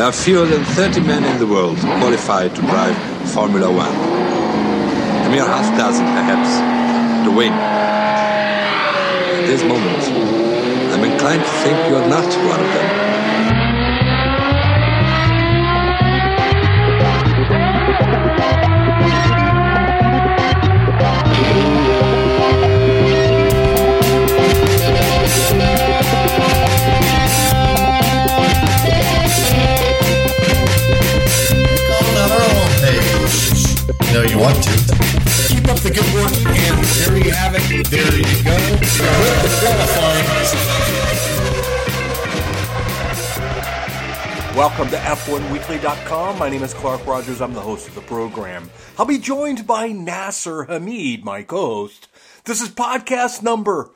There are fewer than 30 men in the world qualified to drive Formula One. A mere half dozen, perhaps, to win. At this moment, I'm inclined to think you're not one of them. No, you want to. Keep up the good work, and there you have it. There you go. Welcome to F1Weekly.com. My name is Clark Rogers. I'm the host of the program. I'll be joined by Nasir Hamid, my co-host. This is podcast number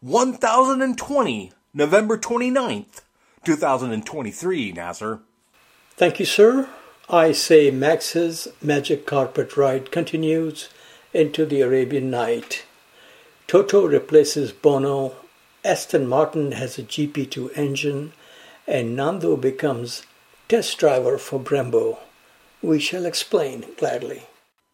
1020, November 29th, 2023, Nasir. Thank you, sir. I say Max's magic carpet ride continues into the Arabian night. Toto replaces Bono, Aston Martin has a GP2 engine, and Nando becomes test driver for Brembo. We shall explain gladly.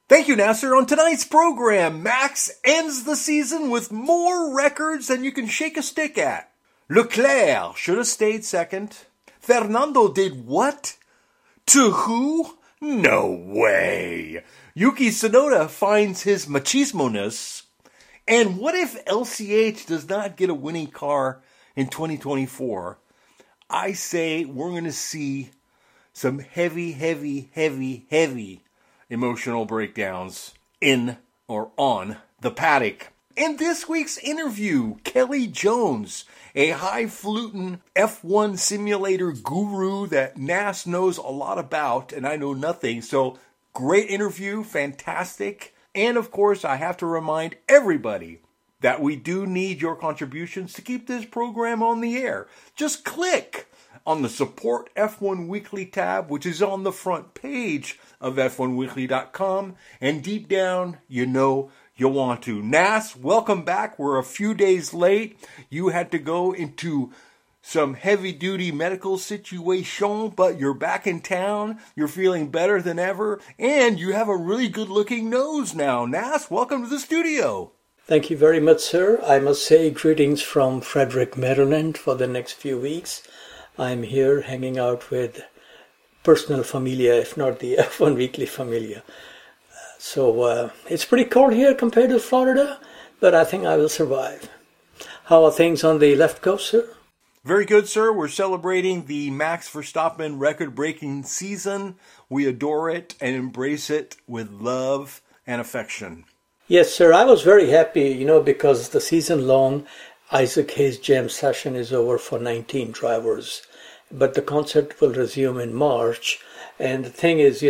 Thank you, Nasir. On tonight's program, Max ends the season with more records than you can shake a stick at. Leclerc should have stayed second. Fernando did what? To who? No way. Yuki Tsunoda finds his machismo-ness. And what if LCH does not get a winning car in 2024? I say we're going to see some heavy emotional breakdowns in or on the paddock. In this week's interview, Kelly Jones, a highfalutin F1 simulator guru that Nas knows a lot about, and I know nothing. So, great interview, fantastic. And of course, I have to remind everybody that we do need your contributions to keep this program on the air. Just click on the Support F1 Weekly tab, which is on the front page of F1Weekly.com, and deep down, you know you'll want to. Nas, welcome back. We're a few days late. You had to go into some heavy-duty medical situation, but you're back in town. You're feeling better than ever, and you have a really good-looking nose now. Nas, welcome to the studio. Thank you very much, sir. I must say greetings from Frederick, Maryland for the next few weeks. I'm here hanging out with personal familia, if not the F1 Weekly familia. So it's pretty cold here compared to Florida, but I think I will survive. How are things on the left coast, sir? Very good, sir. We're celebrating the Max Verstappen record-breaking season. We adore it and embrace it with love and affection. Yes, sir. I was very happy, because the season-long Isaac Hayes Jam session is over for 19 drivers. But the concert will resume in March. And the thing is,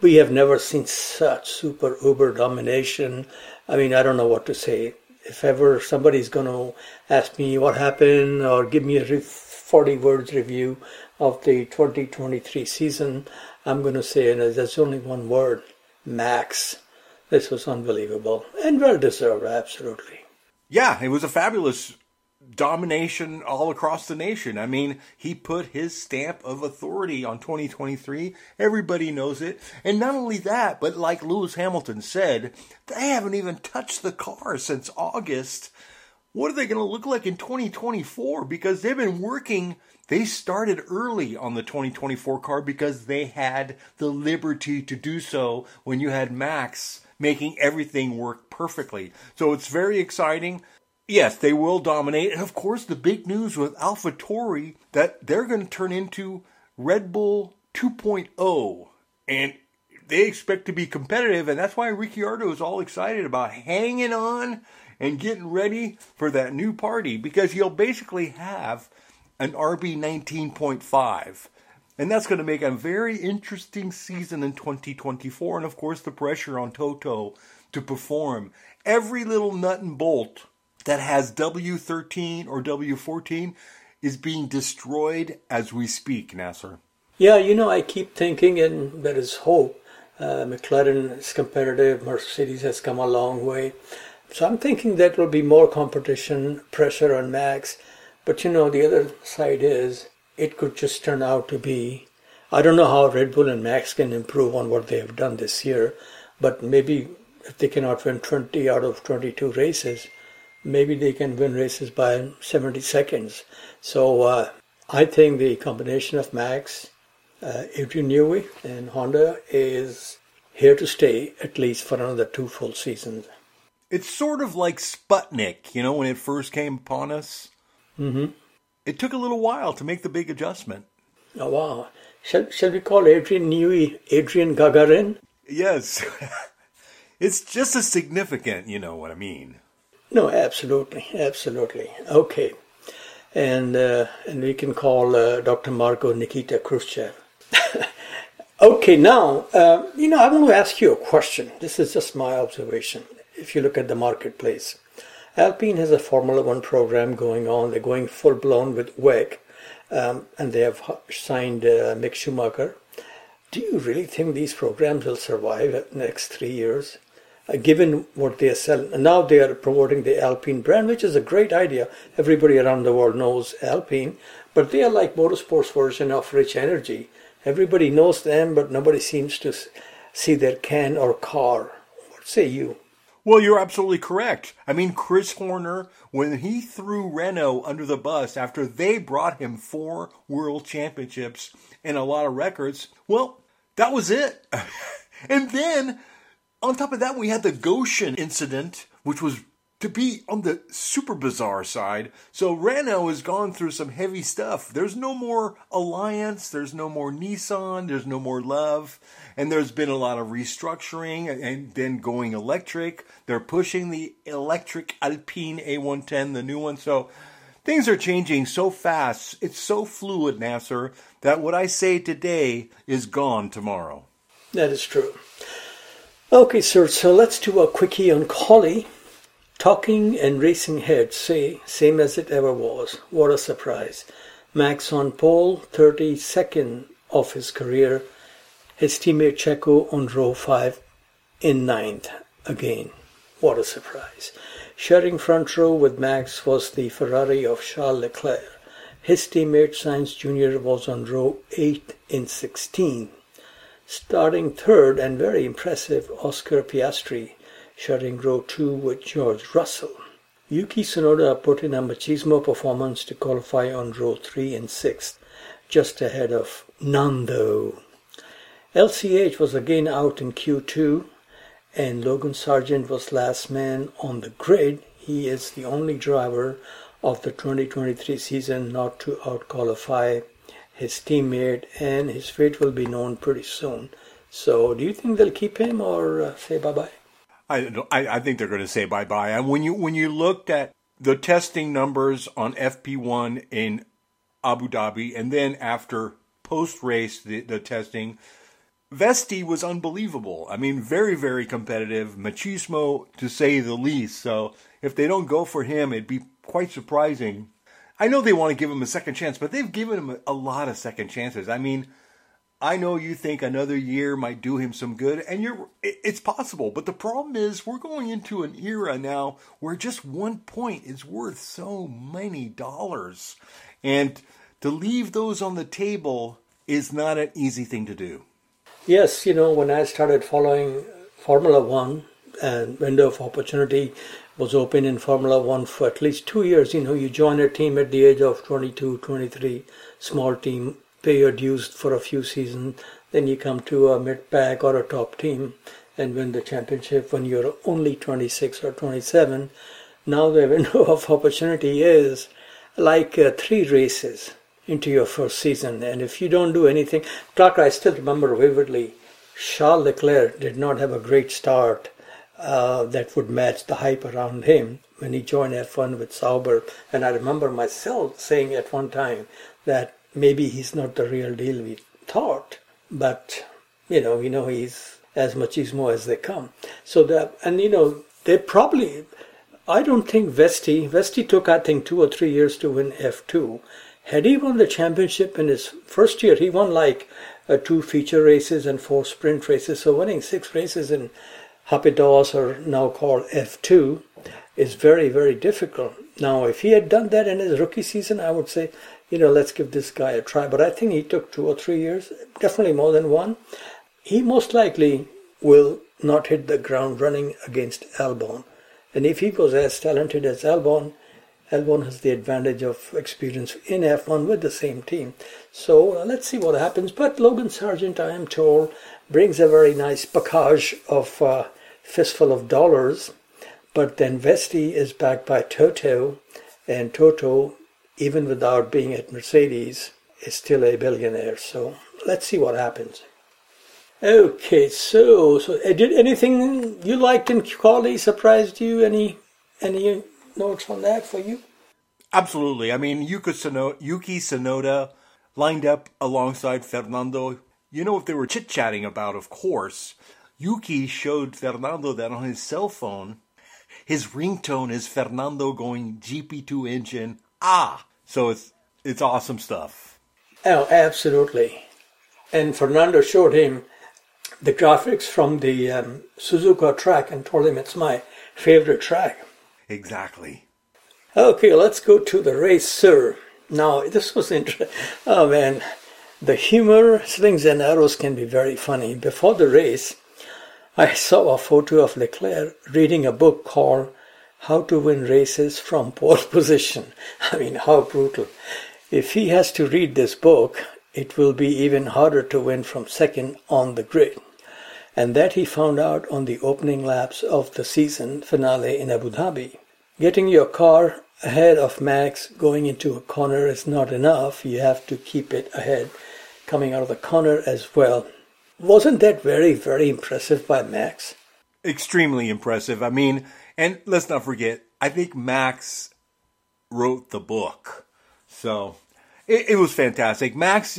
we have never seen such super uber domination. I mean, I don't know what to say. If ever somebody's going to ask me what happened or give me a 40-word review of the 2023 season, I'm going to say, there's only one word, Max. This was unbelievable and well-deserved, absolutely. Yeah, it was a fabulous domination all across the nation. I mean, he put his stamp of authority on 2023. Everybody knows it. And not only that, but like Lewis Hamilton said, they haven't even touched the car since August. What are they going to look like in 2024? Because they've been working. They started early on the 2024 car because they had the liberty to do so when you had Max making everything work perfectly. So it's very exciting. Yes, they will dominate. And of course, the big news with AlphaTauri that they're going to turn into Red Bull 2.0. And they expect to be competitive. And that's why Ricciardo is all excited about hanging on and getting ready for that new party. Because he'll basically have an RB 19.5. And that's going to make a very interesting season in 2024. And of course, the pressure on Toto to perform. Every little nut and bolt that has W13 or W14 is being destroyed as we speak, Nasir. Yeah, I keep thinking, and there is hope. McLaren is competitive. Mercedes has come a long way. So I'm thinking that will be more competition, pressure on Max. But, the other side is it could just turn out to be, I don't know how Red Bull and Max can improve on what they have done this year, but maybe if they cannot win 20 out of 22 races, maybe they can win races by 70 seconds. So I think the combination of Max, Adrian Newey and Honda is here to stay at least for another two full seasons. It's sort of like Sputnik, you know, when it first came upon us. Mm-hmm. It took a little while to make the big adjustment. Oh, wow. Shall we call Adrian Newey Adrian Gagarin? Yes. It's just as significant, you know what I mean. No, absolutely, absolutely. Okay. And we can call Dr. Marco Nikita Khrushchev. Okay, now, I want to ask you a question. This is just my observation. If you look at the marketplace, Alpine has a Formula One program going on. They're going full-blown with WEC, and they have signed Mick Schumacher. Do you really think these programs will survive in the next 3 years, given what they are selling? And now they are promoting the Alpine brand, which is a great idea. Everybody around the world knows Alpine, but they are like motorsports version of Rich Energy. Everybody knows them, but nobody seems to see their can or car. What say you? Well, you're absolutely correct. I mean, Chris Horner, when he threw Renault under the bus after they brought him 4 world championships and a lot of records, well, that was it. And then, on top of that, we had the Goshen incident, which was to be on the super bizarre side. So Renault has gone through some heavy stuff. There's no more Alliance. There's no more Nissan. There's no more Love. And there's been a lot of restructuring and then going electric. They're pushing the electric Alpine A110, the new one. So things are changing so fast. It's so fluid, Nasser, that what I say today is gone tomorrow. That is true. Okay, sir, so let's do a quickie on Collie. Talking and racing heads say, same as it ever was. What a surprise. Max on pole, 32nd of his career. His teammate Checo on row 5 in 9th again. What a surprise. Sharing front row with Max was the Ferrari of Charles Leclerc. His teammate Sainz Jr. was on row 8 in 16th. Starting third and very impressive Oscar Piastri, sharing row 2 with George Russell. Yuki Tsunoda put in a machismo performance to qualify on row 3 in 6th, just ahead of Nando. LCH was again out in Q2, and Logan Sargeant was last man on the grid. He is the only driver of the 2023 season not to out-qualify his teammate, and his fate will be known pretty soon. So do you think they'll keep him or say bye-bye? I think they're going to say bye-bye. And when you looked at the testing numbers on FP1 in Abu Dhabi, and then after post-race, the testing, Vesti was unbelievable. I mean, very, very competitive. Machismo, to say the least. So if they don't go for him, it'd be quite surprising. I know they want to give him a second chance, but they've given him a lot of second chances. I mean, I know you think another year might do him some good, and it's possible. But the problem is we're going into an era now where just 1 point is worth so many dollars. And to leave those on the table is not an easy thing to do. Yes, you know, when I started following Formula One, and window of opportunity was open in Formula One for at least 2 years. You know, you join a team at the age of 22, 23, small team, pay your dues for a few seasons, then you come to a mid-pack or a top team and win the championship when you're only 26 or 27. Now the window of opportunity is like 3 races into your first season. And if you don't do anything, Clark, I still remember vividly, Charles Leclerc did not have a great start that would match the hype around him when he joined F1 with Sauber. And I remember myself saying at one time that maybe he's not the real deal we thought, but, you know he's as machismo as they come. So that, and, you know, they probably, I don't think Vesti took, I think, 2 or 3 years to win F2. Had he won the championship in his first year, he won like 2 feature races and 4 sprint races. So winning 6 races in Hapidos, or now called F2, is very, very difficult. Now, if he had done that in his rookie season, I would say you know, let's give this guy a try. But I think he took 2 or 3 years, definitely more than one. He most likely will not hit the ground running against Albon. And if he goes as talented as Albon, Albon has the advantage of experience in F1 with the same team. So let's see what happens. But Logan Sargeant, I am told, brings a very nice package of fistful of dollars. But then Vesti is backed by Toto, and Toto, even without being at Mercedes, is still a billionaire. So let's see what happens. Okay, so did anything you liked in Quali surprised you? Any notes on that for you? Absolutely. I mean, Yuki Tsunoda lined up alongside Fernando. You know what they were chit-chatting about, of course. Yuki showed Fernando that on his cell phone, his ringtone is Fernando going GP2 engine. Ah! So it's awesome stuff. Oh, absolutely. And Fernando showed him the graphics from the Suzuka track and told him it's my favorite track. Exactly. Okay, let's go to the race, sir. Now, this was interesting. Oh, man. The humor, slings and arrows can be very funny. Before the race, I saw a photo of Leclerc reading a book called How to Win Races from Pole Position. I mean, how brutal. If he has to read this book, it will be even harder to win from second on the grid. And that he found out on the opening laps of the season finale in Abu Dhabi. Getting your car ahead of Max going into a corner is not enough. You have to keep it ahead coming out of the corner as well. Wasn't that very, very impressive by Max? Extremely impressive. I mean, and let's not forget, I think Max wrote the book. So it was fantastic. Max,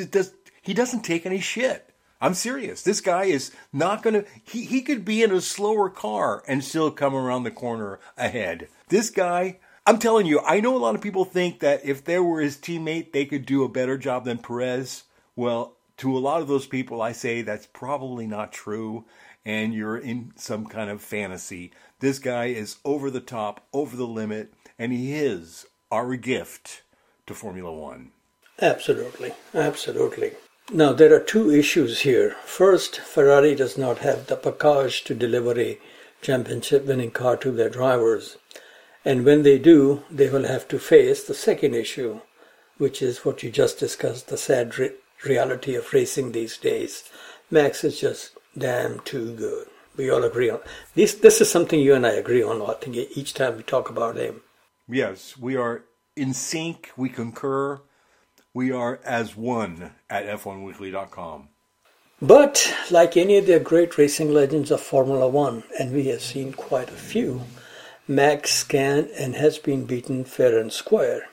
he doesn't take any shit. I'm serious. This guy is not going to... He could be in a slower car and still come around the corner ahead. This guy... I'm telling you, I know a lot of people think that if they were his teammate, they could do a better job than Perez. Well, to a lot of those people, I say that's probably not true. And you're in some kind of fantasy. This guy is over the top, over the limit. And he is our gift to Formula One. Absolutely. Absolutely. Now, there are two issues here. First, Ferrari does not have the package to deliver a championship-winning car to their drivers. And when they do, they will have to face the second issue, which is what you just discussed, the sad reality of racing these days. Max is just damn too good. We all agree on this. This is something you and I agree on, I think, each time we talk about him. Yes, we are in sync. We concur. We are as one at F1Weekly.com. But, like any of the great racing legends of Formula One, and we have seen quite a few, Max can and has been beaten fair and square.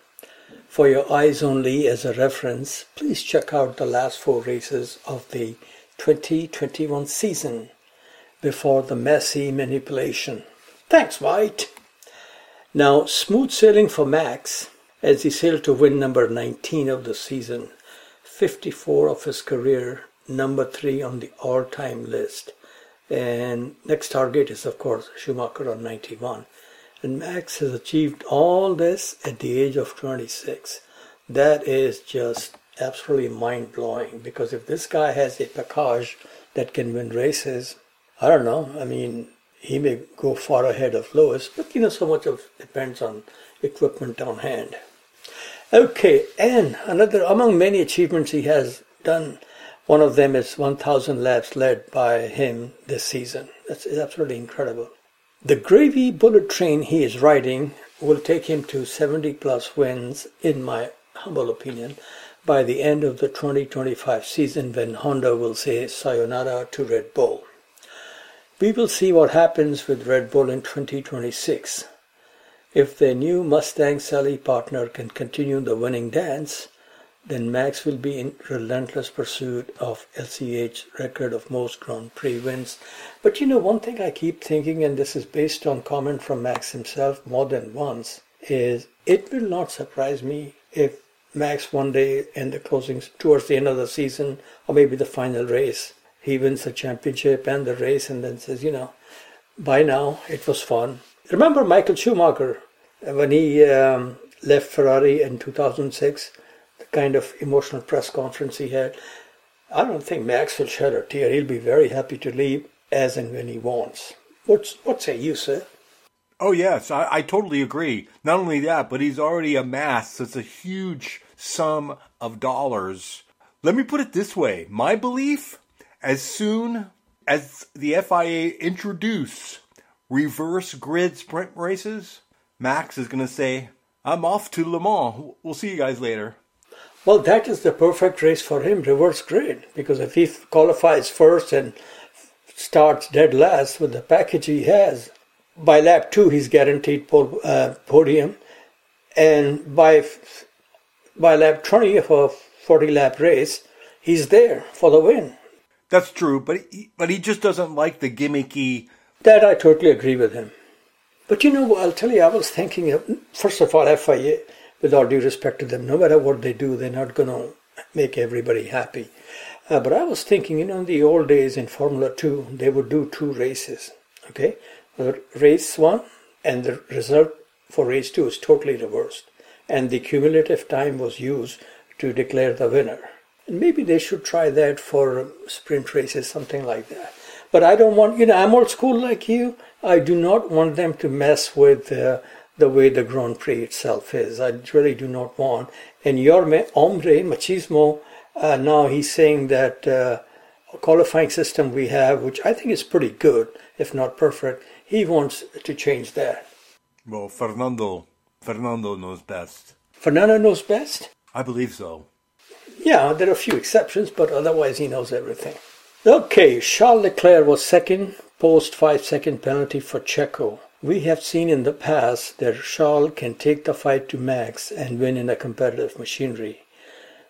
For your eyes only, as a reference, please check out the last 4 races of the 2021 season before the messy manipulation. Thanks, White! Now, smooth sailing for Max, as he sailed to win number 19 of the season, 54 of his career, number 3 on the all-time list. And next target is, of course, Schumacher on 91. And Max has achieved all this at the age of 26. That is just absolutely mind-blowing, because if this guy has a package that can win races, I don't know, I mean, he may go far ahead of Lewis, but, you know, so much of depends on equipment on hand. Okay, and another among many achievements he has done, one of them is 1,000 laps led by him this season. That's absolutely incredible. The gravy bullet train he is riding will take him to 70 plus wins, in my humble opinion, by the end of the 2025 season, when Honda will say sayonara to Red Bull. We will see what happens with Red Bull in 2026. If their new Mustang Sally partner can continue the winning dance, then Max will be in relentless pursuit of LCH's record of most Grand Prix wins. But you know, one thing I keep thinking, and this is based on comment from Max himself more than once, is it will not surprise me if Max one day in the closing, towards the end of the season, or maybe the final race, he wins the championship and the race and then says, you know, by now it was fun. Remember Michael Schumacher, when he left Ferrari in 2006, the kind of emotional press conference he had. I don't think Max will shed a tear. He'll be very happy to leave as and when he wants. What say you, sir? Oh, yes, I totally agree. Not only that, but he's already amassed such a huge sum of dollars. Let me put it this way. My belief, as soon as the FIA introduce reverse grid sprint races, Max is going to say, I'm off to Le Mans. We'll see you guys later. Well, that is the perfect race for him, reverse grid, because if he qualifies first and starts dead last with the package he has, by lap 2 he's guaranteed podium, and by lap 20 of a 40-lap race, he's there for the win. That's true, but he just doesn't like the gimmicky... That I totally agree with him. But you know, I'll tell you, I was thinking, first of all, FIA, with all due respect to them, no matter what they do, they're not going to make everybody happy. But I was thinking, you know, in the old days in Formula 2, they would do two races, okay? Race 1 and the result for race 2 is totally reversed. And the cumulative time was used to declare the winner. And maybe they should try that for sprint races, something like that. But I don't want, you know, I'm old school like you. I do not want them to mess with the way the Grand Prix itself is. I really do not want. And your hombre, machismo, now he's saying that qualifying system we have, which I think is pretty good, if not perfect, he wants to change that. Well, Fernando knows best. Fernando knows best? I believe so. Yeah, there are a few exceptions, but otherwise he knows everything. Okay, Charles Leclerc was second, post 5-second penalty for Checo. We have seen in the past that Charles can take the fight to Max and win in a competitive machinery.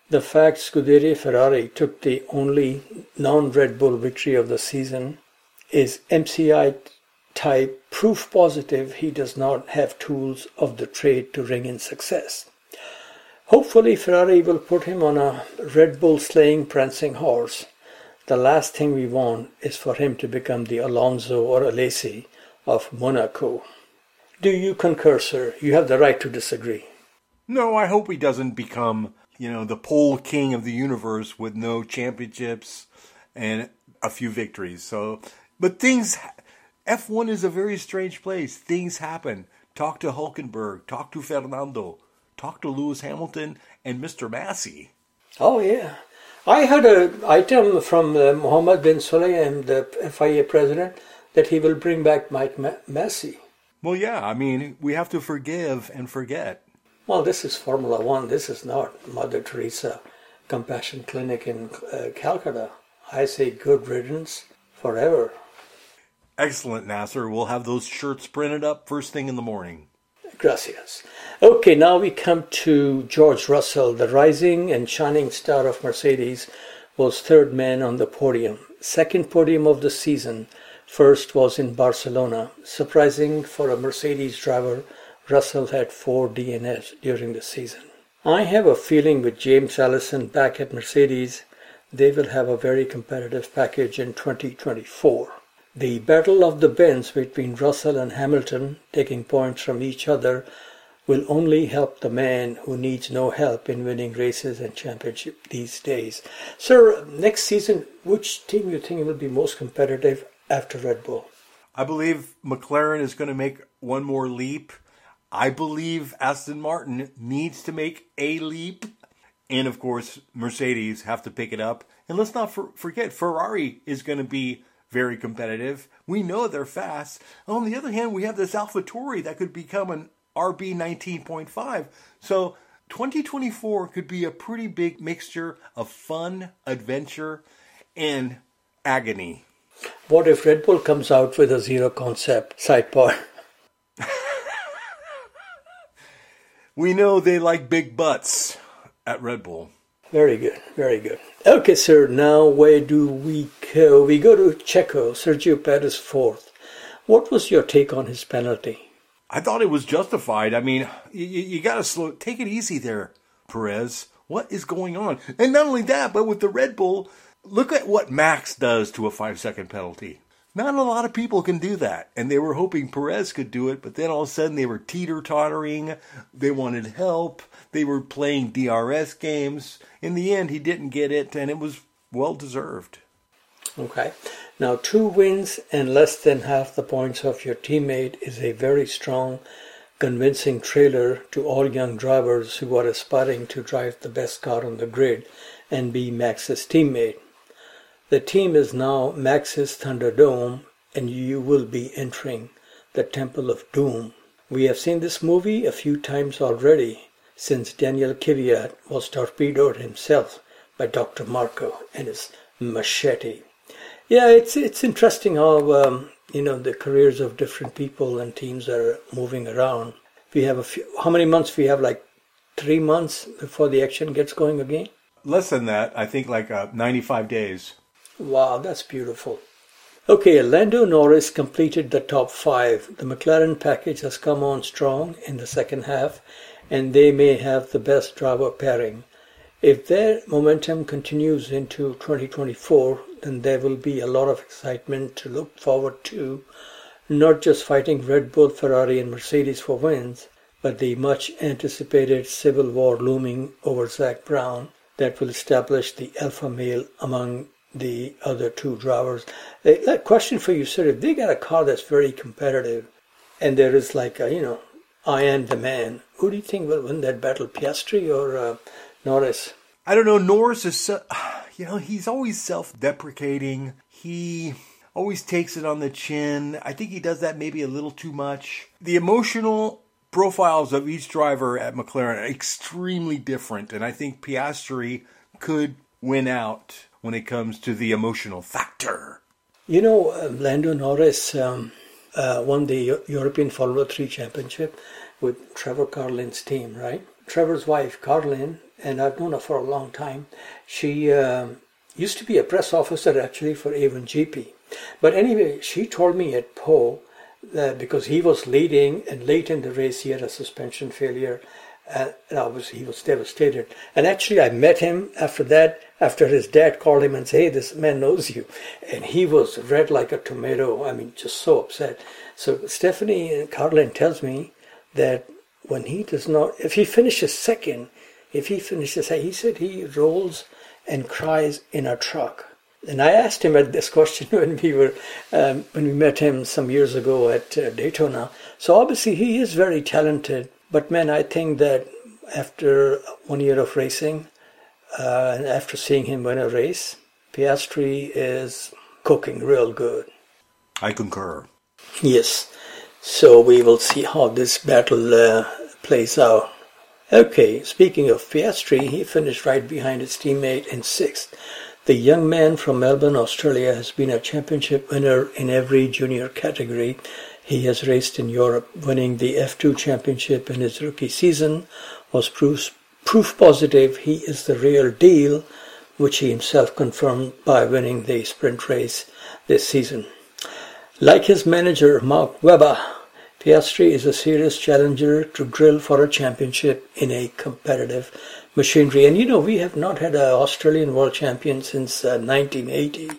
The fact Scuderia Ferrari took the only non-Red Bull victory of the season is MCI-type proof positive he does not have tools of the trade to ring in success. Hopefully Ferrari will put him on a Red Bull slaying prancing horse. The last thing we want is for him to become the Alonso or Alesi of Monaco. Do you concur, sir? You have the right to disagree. No, I hope he doesn't become, you know, the pole king of the universe with no championships and a few victories. So, but things, F1 is a very strange place. Things happen. Talk to Hülkenberg, talk to Fernando, talk to Lewis Hamilton and Mr. Massey. Oh, yeah. I heard an item from Mohammed bin Salman, the FIA president, that he will bring back Mike Massey. Well, yeah, I mean, we have to forgive and forget. Well, this is Formula One. This is not Mother Teresa Compassion Clinic in Calcutta. I say good riddance forever. Excellent, Nasser. We'll have those shirts printed up first thing in the morning. Gracias. Okay, now we come to George Russell. The rising and shining star of Mercedes was third man on the podium. Second podium of the season. First was in Barcelona. Surprising for a Mercedes driver, Russell had 4 DNFs during the season. I have a feeling with James Allison back at Mercedes, they will have a very competitive package in 2024. The battle of the bends between Russell and Hamilton, taking points from each other, will only help the man who needs no help in winning races and championships these days. Sir, next season, which team do you think will be most competitive after Red Bull? I believe McLaren is going to make one more leap. I believe Aston Martin needs to make a leap. And, of course, Mercedes have to pick it up. And let's not forget, Ferrari is going to be very competitive. We know they're fast. On the other hand, we have this AlphaTauri that could become an RB 19.5. So 2024 could be a pretty big mixture of fun, adventure, and agony. What if Red Bull comes out with a zero concept sidebar? We know they like big butts at Red Bull. Very good, very good. Okay, sir, now where do we go? We go to Checo, Sergio Perez fourth. What was your take on his penalty? I thought it was justified. I mean, you got to take it easy there, Perez. What is going on? And not only that, but with the Red Bull, look at what Max does to a 5-second penalty. Not a lot of people can do that, and they were hoping Perez could do it, but then all of a sudden they were teeter-tottering, they wanted help, they were playing DRS games. In the end, he didn't get it, and it was well-deserved. Okay. Now, 2 wins and less than half the points of your teammate is a very strong, convincing trailer to all young drivers who are aspiring to drive the best car on the grid and be Max's teammate. The team is now Max's Thunderdome, and you will be entering the Temple of Doom. We have seen this movie a few times already, since Daniel Kvyat was torpedoed himself by Dr. Marco and his machete. Yeah, it's interesting how the careers of different people and teams are moving around. We have how many months? We have like 3 months before the action gets going again. Less than that, I think, like 95 days. Wow, that's beautiful. Okay, Lando Norris completed the top 5. The McLaren package has come on strong in the second half, and they may have the best driver pairing. If their momentum continues into 2024, then there will be a lot of excitement to look forward to, not just fighting Red Bull, Ferrari, and Mercedes for wins, but the much-anticipated civil war looming over Zach Brown that will establish the alpha male among the other 2 drivers. A question for you, sir. If they got a car that's very competitive and there is like I am the man, who do you think will win that battle, Piastri or Norris? I don't know. Norris is, he's always self-deprecating. He always takes it on the chin. I think he does that maybe a little too much. The emotional profiles of each driver at McLaren are extremely different, and I think Piastri could win out when it comes to the emotional factor. Lando Norris won the European Formula 3 Championship with Trevor Carlin's team, right? Trevor's wife, Carlin, and I've known her for a long time. She used to be a press officer, actually, for Avon GP. But anyway, she told me at Pau that because he was leading, and late in the race he had a suspension failure, and obviously he was devastated. And actually I met him after that, after his dad called him and said, hey, this man knows you. And he was red like a tomato, I mean, just so upset. So Stephanie Carlin tells me that when he does not, if he finishes second, he said he rolls and cries in a truck. And I asked him at this question when we met him some years ago at Daytona. So obviously he is very talented. But man, I think that after 1 year of racing, and after seeing him win a race, Piastri is cooking real good. I concur. Yes. So we will see how this battle plays out. Okay, speaking of Piastri, he finished right behind his teammate in 6th. The young man from Melbourne, Australia, has been a championship winner in every junior category. He has raced in Europe, winning the F2 championship in his rookie season, was proof positive he is the real deal, which he himself confirmed by winning the sprint race this season. Like his manager, Mark Webber, Piastri is a serious challenger to drill for a championship in a competitive machinery. And we have not had an Australian world champion since 1980.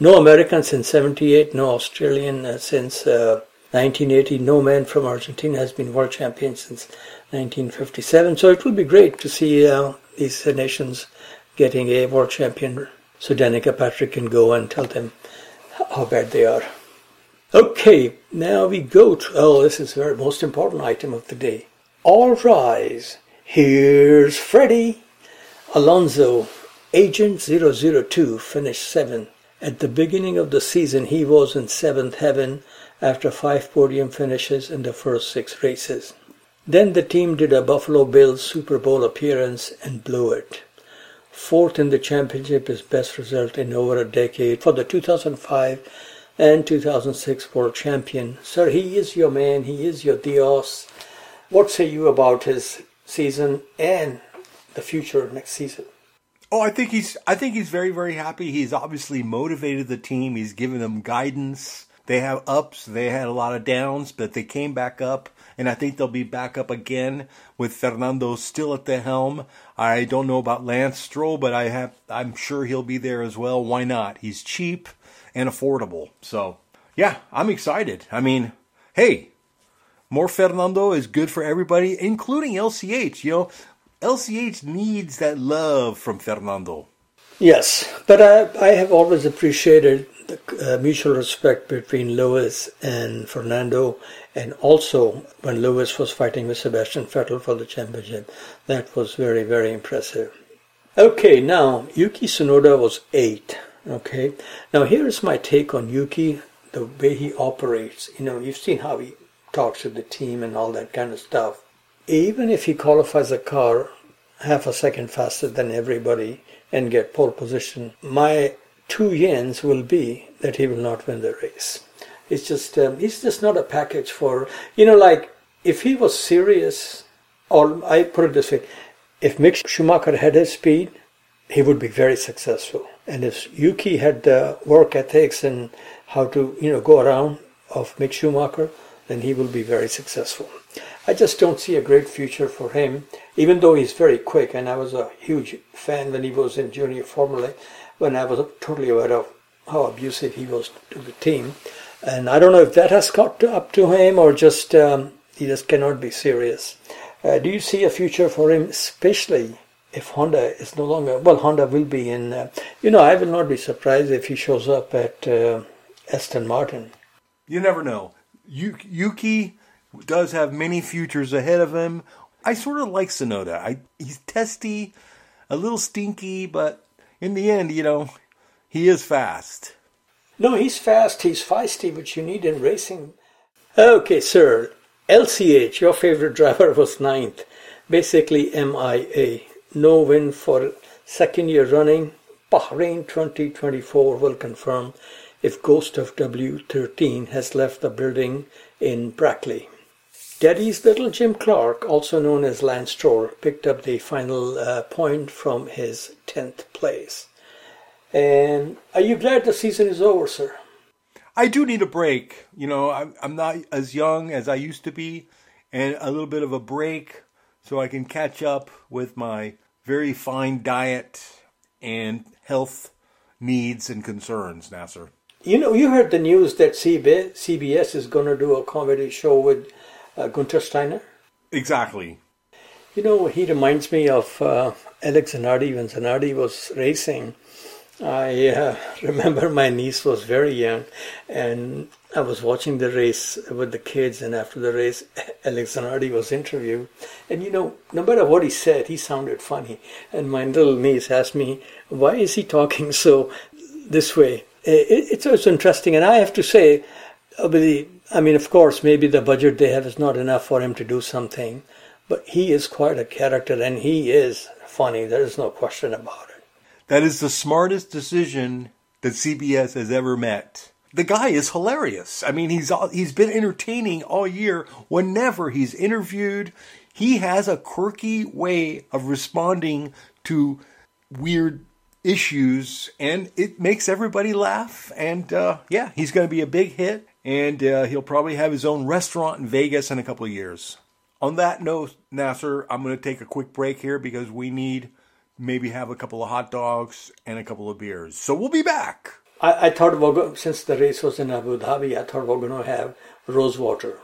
No American since 78, no Australian since 1980. No man from Argentina has been world champion since 1957. So it will be great to see these nations getting a world champion, so Danica Patrick can go and tell them how bad they are. Okay, now we go to, this is the most important item of the day. All rise. Here's Freddie. Alonso, Agent 002, finished 7th. At the beginning of the season, he was in 7th heaven after 5 podium finishes in the first 6 races. Then the team did a Buffalo Bills Super Bowl appearance and blew it. 4th in the championship, his best result in over a decade for the 2005 and 2006 world champion. Sir, he is your man, he is your Dios. What say you about his season and the future next season? Oh, I think he's very, very happy. He's obviously motivated the team. He's given them guidance. They have ups, they had a lot of downs, but they came back up, and I think they'll be back up again with Fernando still at the helm. I don't know about Lance Stroll, but I'm sure he'll be there as well. Why not? He's cheap and affordable. So yeah, I'm excited. I mean, hey, more Fernando is good for everybody, including LCH. You know, LCH needs that love from Fernando. Yes, but I have always appreciated the mutual respect between Lewis and Fernando, and also when Lewis was fighting with Sebastian Vettel for the championship. That was very, very impressive. Okay, now, Yuki Tsunoda was 8th. Okay, now here is my take on Yuki, the way he operates. You know, you've seen how he talks to the team and all that kind of stuff. Even if he qualifies a car half a second faster than everybody and get pole position, my two yens will be that he will not win the race. It's just, he's just not a package for, you know, like, if he was serious, or I put it this way, if Mick Schumacher had his speed, he would be very successful. And if Yuki had the work ethics and how to, you know, go around of Mick Schumacher, then he will be very successful. I just don't see a great future for him, even though he's very quick, and I was a huge fan when he was in junior formula, when I was totally aware of how abusive he was to the team. And I don't know if that has caught up to him, or just he just cannot be serious. Do you see a future for him, especially if Honda is no longer... Well, Honda will be in... you know, I will not be surprised if he shows up at Aston Martin. You never know. Yuki does have many futures ahead of him. I sort of like Tsunoda. He's testy, a little stinky, but in the end, you know, he is fast. No, he's fast, he's feisty, which you need in racing. Okay, sir, LCH, your favorite driver, was 9th. Basically MIA. No win for second year running. Bahrain 2024 will confirm if Ghost of W13 has left the building in Brackley. Daddy's little Jim Clark, also known as Lance Stroll, picked up the final point from his 10th place. And are you glad the season is over, sir? I do need a break. You know, I'm not as young as I used to be, and a little bit of a break so I can catch up with my very fine diet and health needs and concerns, Nasser. You know, you heard the news that CBS is going to do a comedy show with Gunther Steiner? Exactly. You know, he reminds me of Alex Zanardi. When Zanardi was racing, I remember my niece was very young, and I was watching the race with the kids, and after the race, Alex Zanardi was interviewed. And you know, no matter what he said, he sounded funny. And my little niece asked me, why is he talking so this way? It's interesting, and I have to say, I mean, of course, maybe the budget they have is not enough for him to do something, but he is quite a character, and he is funny. There is no question about it. That is the smartest decision that CBS has ever met. The guy is hilarious. I mean, he's been entertaining all year. Whenever he's interviewed, he has a quirky way of responding to weird issues, and it makes everybody laugh. And yeah, he's going to be a big hit. And he'll probably have his own restaurant in Vegas in a couple of years. On that note, Nasser, I'm going to take a quick break here because we need maybe have a couple of hot dogs and a couple of beers. So we'll be back. I thought, since the race was in Abu Dhabi, I thought we're going to have rose water.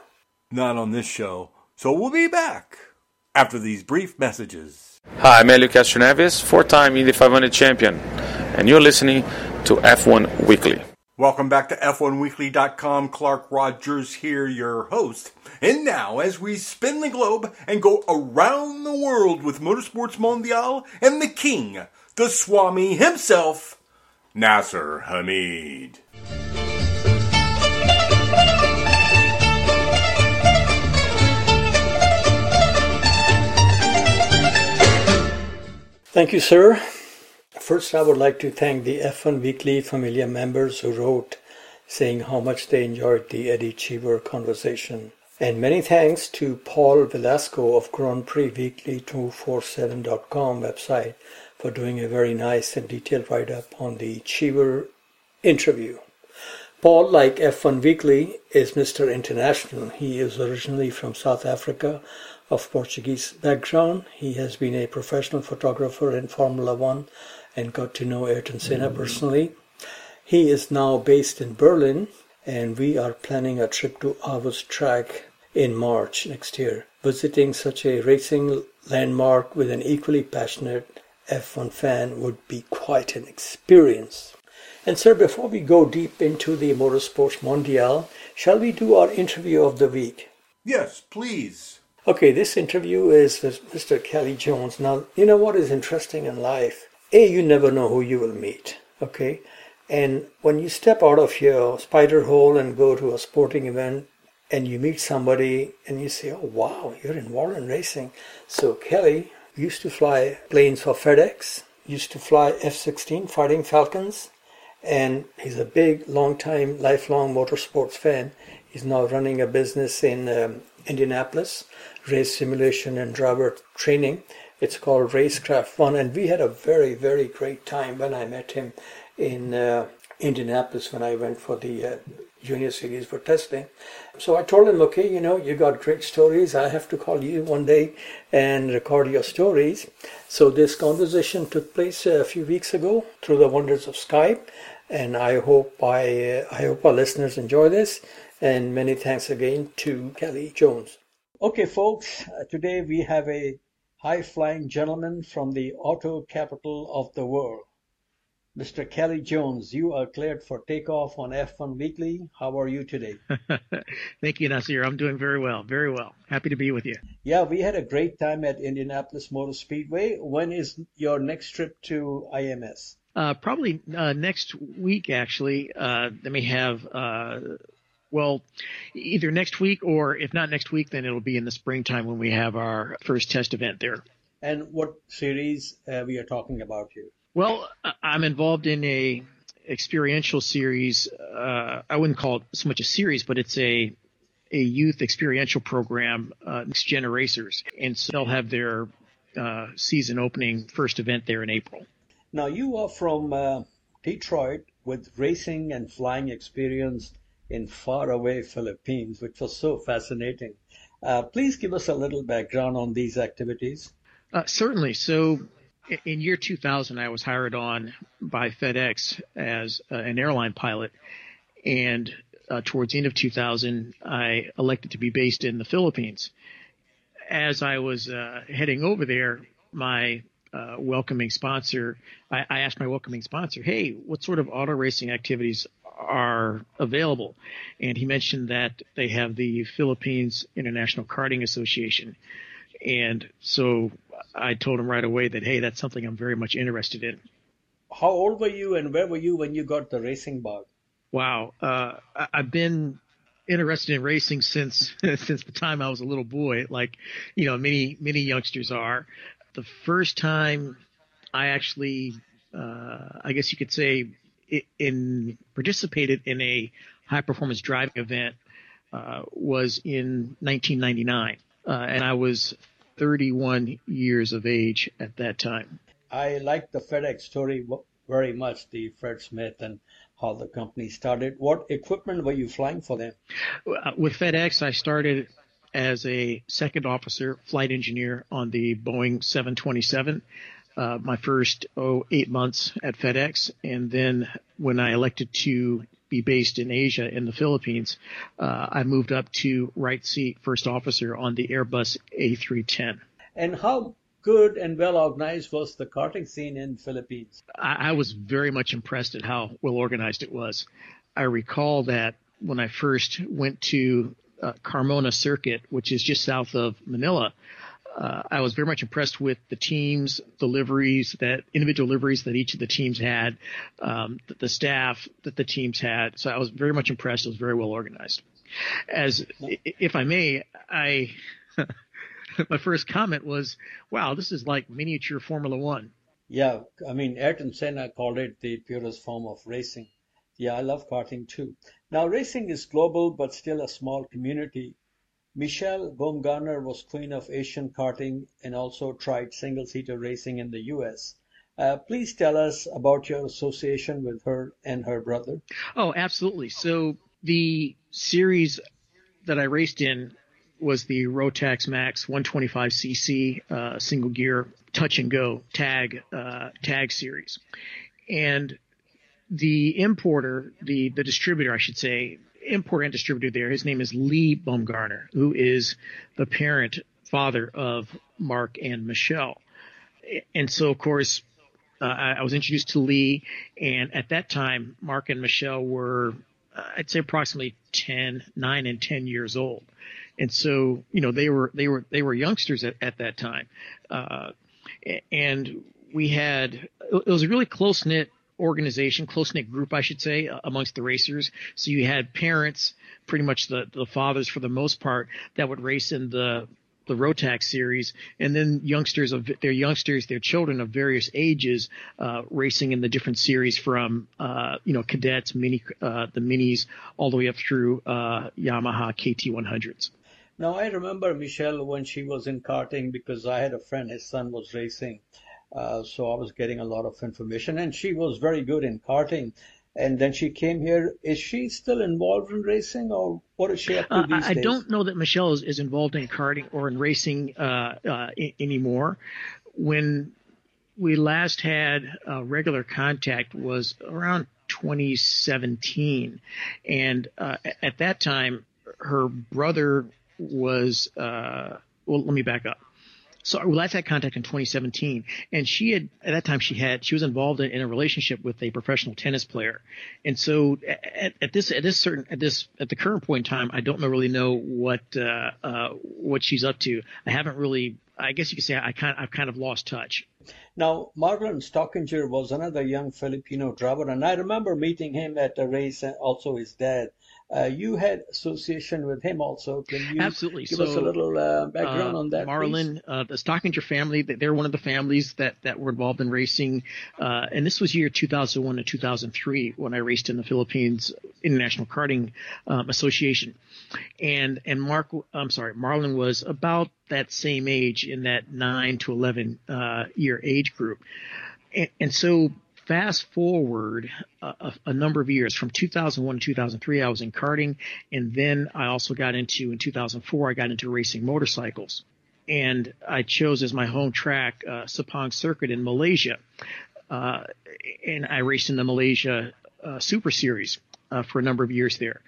Not on this show. So we'll be back after these brief messages. Hi, I'm Elio Castroneves, four-time Indy 500 champion, and you're listening to F1 Weekly. Welcome back to F1Weekly.com. Clark Rogers here, your host. And now, as we spin the globe and go around the world with Motorsports Mondial and the king, the Swami himself, Nasir Hamid. Thank you, sir. First, I would like to thank the F1 Weekly Familia members who wrote saying how much they enjoyed the Eddie Cheever conversation. And many thanks to Paul Velasco of Grand Prix Weekly 247.com website for doing a very nice and detailed write-up on the Cheever interview. Paul, like F1 Weekly, is Mr. International. He is originally from South Africa of Portuguese background. He has been a professional photographer in Formula One and got to know Ayrton Senna personally. He is now based in Berlin and we are planning a trip to Aarhus track in March next year, visiting such a racing landmark with an equally passionate F1 fan would be quite an experience. And sir, before we go deep into the Motorsports Mondial, shall we do our interview of the week? Yes, please. Okay, this interview is with Mr. Kelly Jones. Now, you know what is interesting in life? A, you never know who you will meet, okay? And when you step out of your spider hole and go to a sporting event and you meet somebody and you say, oh, wow, you're involved in racing. So Kelly used to fly planes for FedEx, used to fly F-16 Fighting Falcons, and he's a big, long-time, lifelong motorsports fan. He's now running a business in Indianapolis, race simulation and driver training. It's called Racecraft One, and we had a very, very great time when I met him in Indianapolis when I went for the junior series for testing. So I told him, okay, you know, you got great stories. I have to call you one day and record your stories. So this conversation took place a few weeks ago through the wonders of Skype, and I hope our listeners enjoy this. And many thanks again to Kelly Jones. Okay, folks, today we have a high-flying gentleman from the auto capital of the world. Mr. Kelly Jones, you are cleared for takeoff on F1 Weekly. How are you today? Thank you, Nasir. I'm doing very well, very well. Happy to be with you. Yeah, we had a great time at Indianapolis Motor Speedway. When is your next trip to IMS? Probably next week, actually. Let me have... Well, either next week, or if not next week, then it'll be in the springtime when we have our first test event there. And what series we are talking about here? Well, I'm involved in a experiential series. I wouldn't call it so much a series, but it's a youth experiential program, Next Gen Racers. And so they'll have their season opening first event there in April. Now, you are from Detroit with racing and flying experience in faraway Philippines, which was so fascinating. Please give us a little background on these activities. Certainly. So in year 2000, I was hired on by FedEx as an airline pilot. And towards the end of 2000, I elected to be based in the Philippines. As I was heading over there, my welcoming sponsor, I asked my welcoming sponsor, hey, what sort of auto racing activities are available? And he mentioned that they have the Philippines International Karting Association. And so I told him right away that, hey, that's something I'm very much interested in. How old were you and where were you when you got the racing bug? Wow. I've been interested in racing since the time I was a little boy, like, you know, many youngsters are. The first time I actually, I guess you could say, participated in a high-performance driving event was in 1999, and I was 31 years of age at that time. I like the FedEx story very much, the Fred Smith and how the company started. What equipment were you flying for them? With FedEx, I started as a second officer, flight engineer on the Boeing 727. My first 8 months at FedEx, and then when I elected to be based in Asia, in the Philippines, I moved up to right seat first officer on the Airbus A310. And how good and well organized was the karting scene in Philippines? I was very much impressed at how well organized it was. I recall that when I first went to Carmona Circuit, which is just south of Manila, I was very much impressed with the teams, the liveries, that individual liveries that each of the teams had, the staff that the teams had. So I was very much impressed. It was very well organized. If I may, my first comment was, wow, this is like miniature Formula One. Yeah, I mean, Ayrton Senna called it the purest form of racing. Yeah, I love karting too. Now, racing is global, but still a small community. Michelle Baumgartner was queen of Asian karting and also tried single-seater racing in the U.S. Please tell us about your association with her and her brother. Oh, absolutely. So the series that I raced in was the Rotax Max 125cc single-gear touch-and-go tag series. And the distributor, I should say, import and distributor there. His name is Lee Baumgartner, who is the parent father of Mark and Michelle. And so, of course, I was introduced to Lee, and at that time, Mark and Michelle were, I'd say, approximately 9 and 10 years old. And so, you know, they were youngsters at that time. And we had, it was a really close-knit organization, close-knit group, I should say, amongst the racers. So you had parents, pretty much the fathers for the most part, that would race in the Rotax series, and then their children of various ages, racing in the different series from, cadets, the minis, all the way up through, Yamaha KT100s. Now, I remember Michelle when she was in karting, because I had a friend, his son was racing. So I was getting a lot of information, and she was very good in karting. And then she came here. Is she still involved in racing, or what is she up to these days? I don't know that Michelle is involved in karting or in racing anymore. When we last had regular contact was around 2017. And at that time, her brother was let me back up. So we last had contact in 2017, and she had – at that time she was involved in a relationship with a professional tennis player. And so at the current point in time, I don't really know what she's up to. I haven't really – I guess you could say I've kind of lost touch. Now, Marlon Stockinger was another young Filipino driver, and I remember meeting him at a race, and also his dad. You had association with him also. Can you Absolutely. Give us a little background on that? Marlon, the Stockinger family, they're one of the families that were involved in racing. And this was year 2001 to 2003 when I raced in the Philippines International Karting Association. And Marlon was about that same age, in that 9 to 11 year age group. And so fast forward a number of years, from 2001 to 2003, I was in karting, and then I also got into, in 2004, I got into racing motorcycles, and I chose as my home track Sepang Circuit in Malaysia, and I raced in the Malaysia Super Series for a number of years there.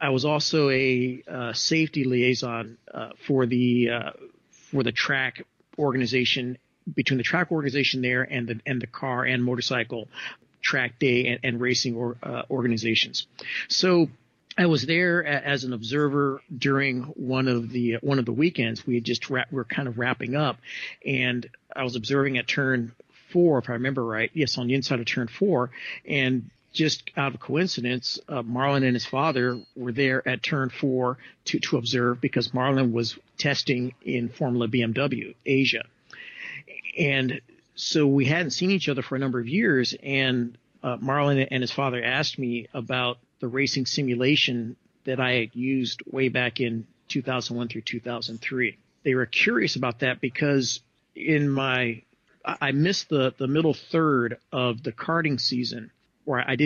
I was also a safety liaison for the track organization, between the track organization there and the car and motorcycle track day and racing organizations. So I was there as an observer during one of the weekends. We had just we're kind of wrapping up, and I was observing at turn 4, if I remember right. Yes, on the inside of turn 4, and just out of coincidence, Marlon and his father were there at turn 4 to observe, because Marlon was testing in Formula BMW Asia. And so we hadn't seen each other for a number of years, and Marlon and his father asked me about the racing simulation that I had used way back in 2001 through 2003. They were curious about that because I missed the middle third of the karting season, where I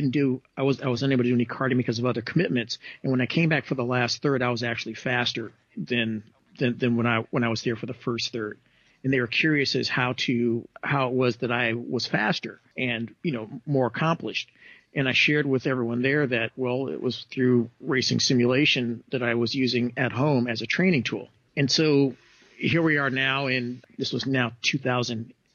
was unable to do any karting because of other commitments. And when I came back for the last third, I was actually faster than when I was there for the first third. And they were curious as how it was that I was faster and, you know, more accomplished. And I shared with everyone there that, well, it was through racing simulation that I was using at home as a training tool. And so here we are now, and this was now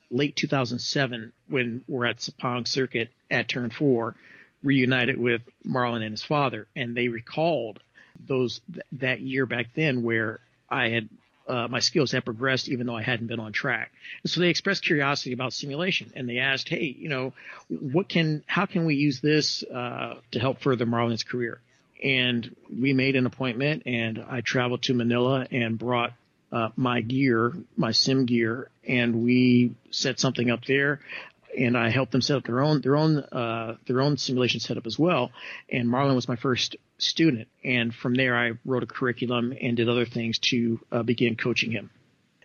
late 2007 when we're at Sepang Circuit at turn 4, reunited with Marlon and his father. And they recalled that year back then where I had – my skills had progressed even though I hadn't been on track. And so they expressed curiosity about simulation, and they asked, hey, you know, how can we use this to help further Marlin's career? And we made an appointment, and I traveled to Manila and brought my sim gear, and we set something up there, and I helped them set up their own simulation setup as well. And Marlon was my first student, and from there I wrote a curriculum and did other things to begin coaching him.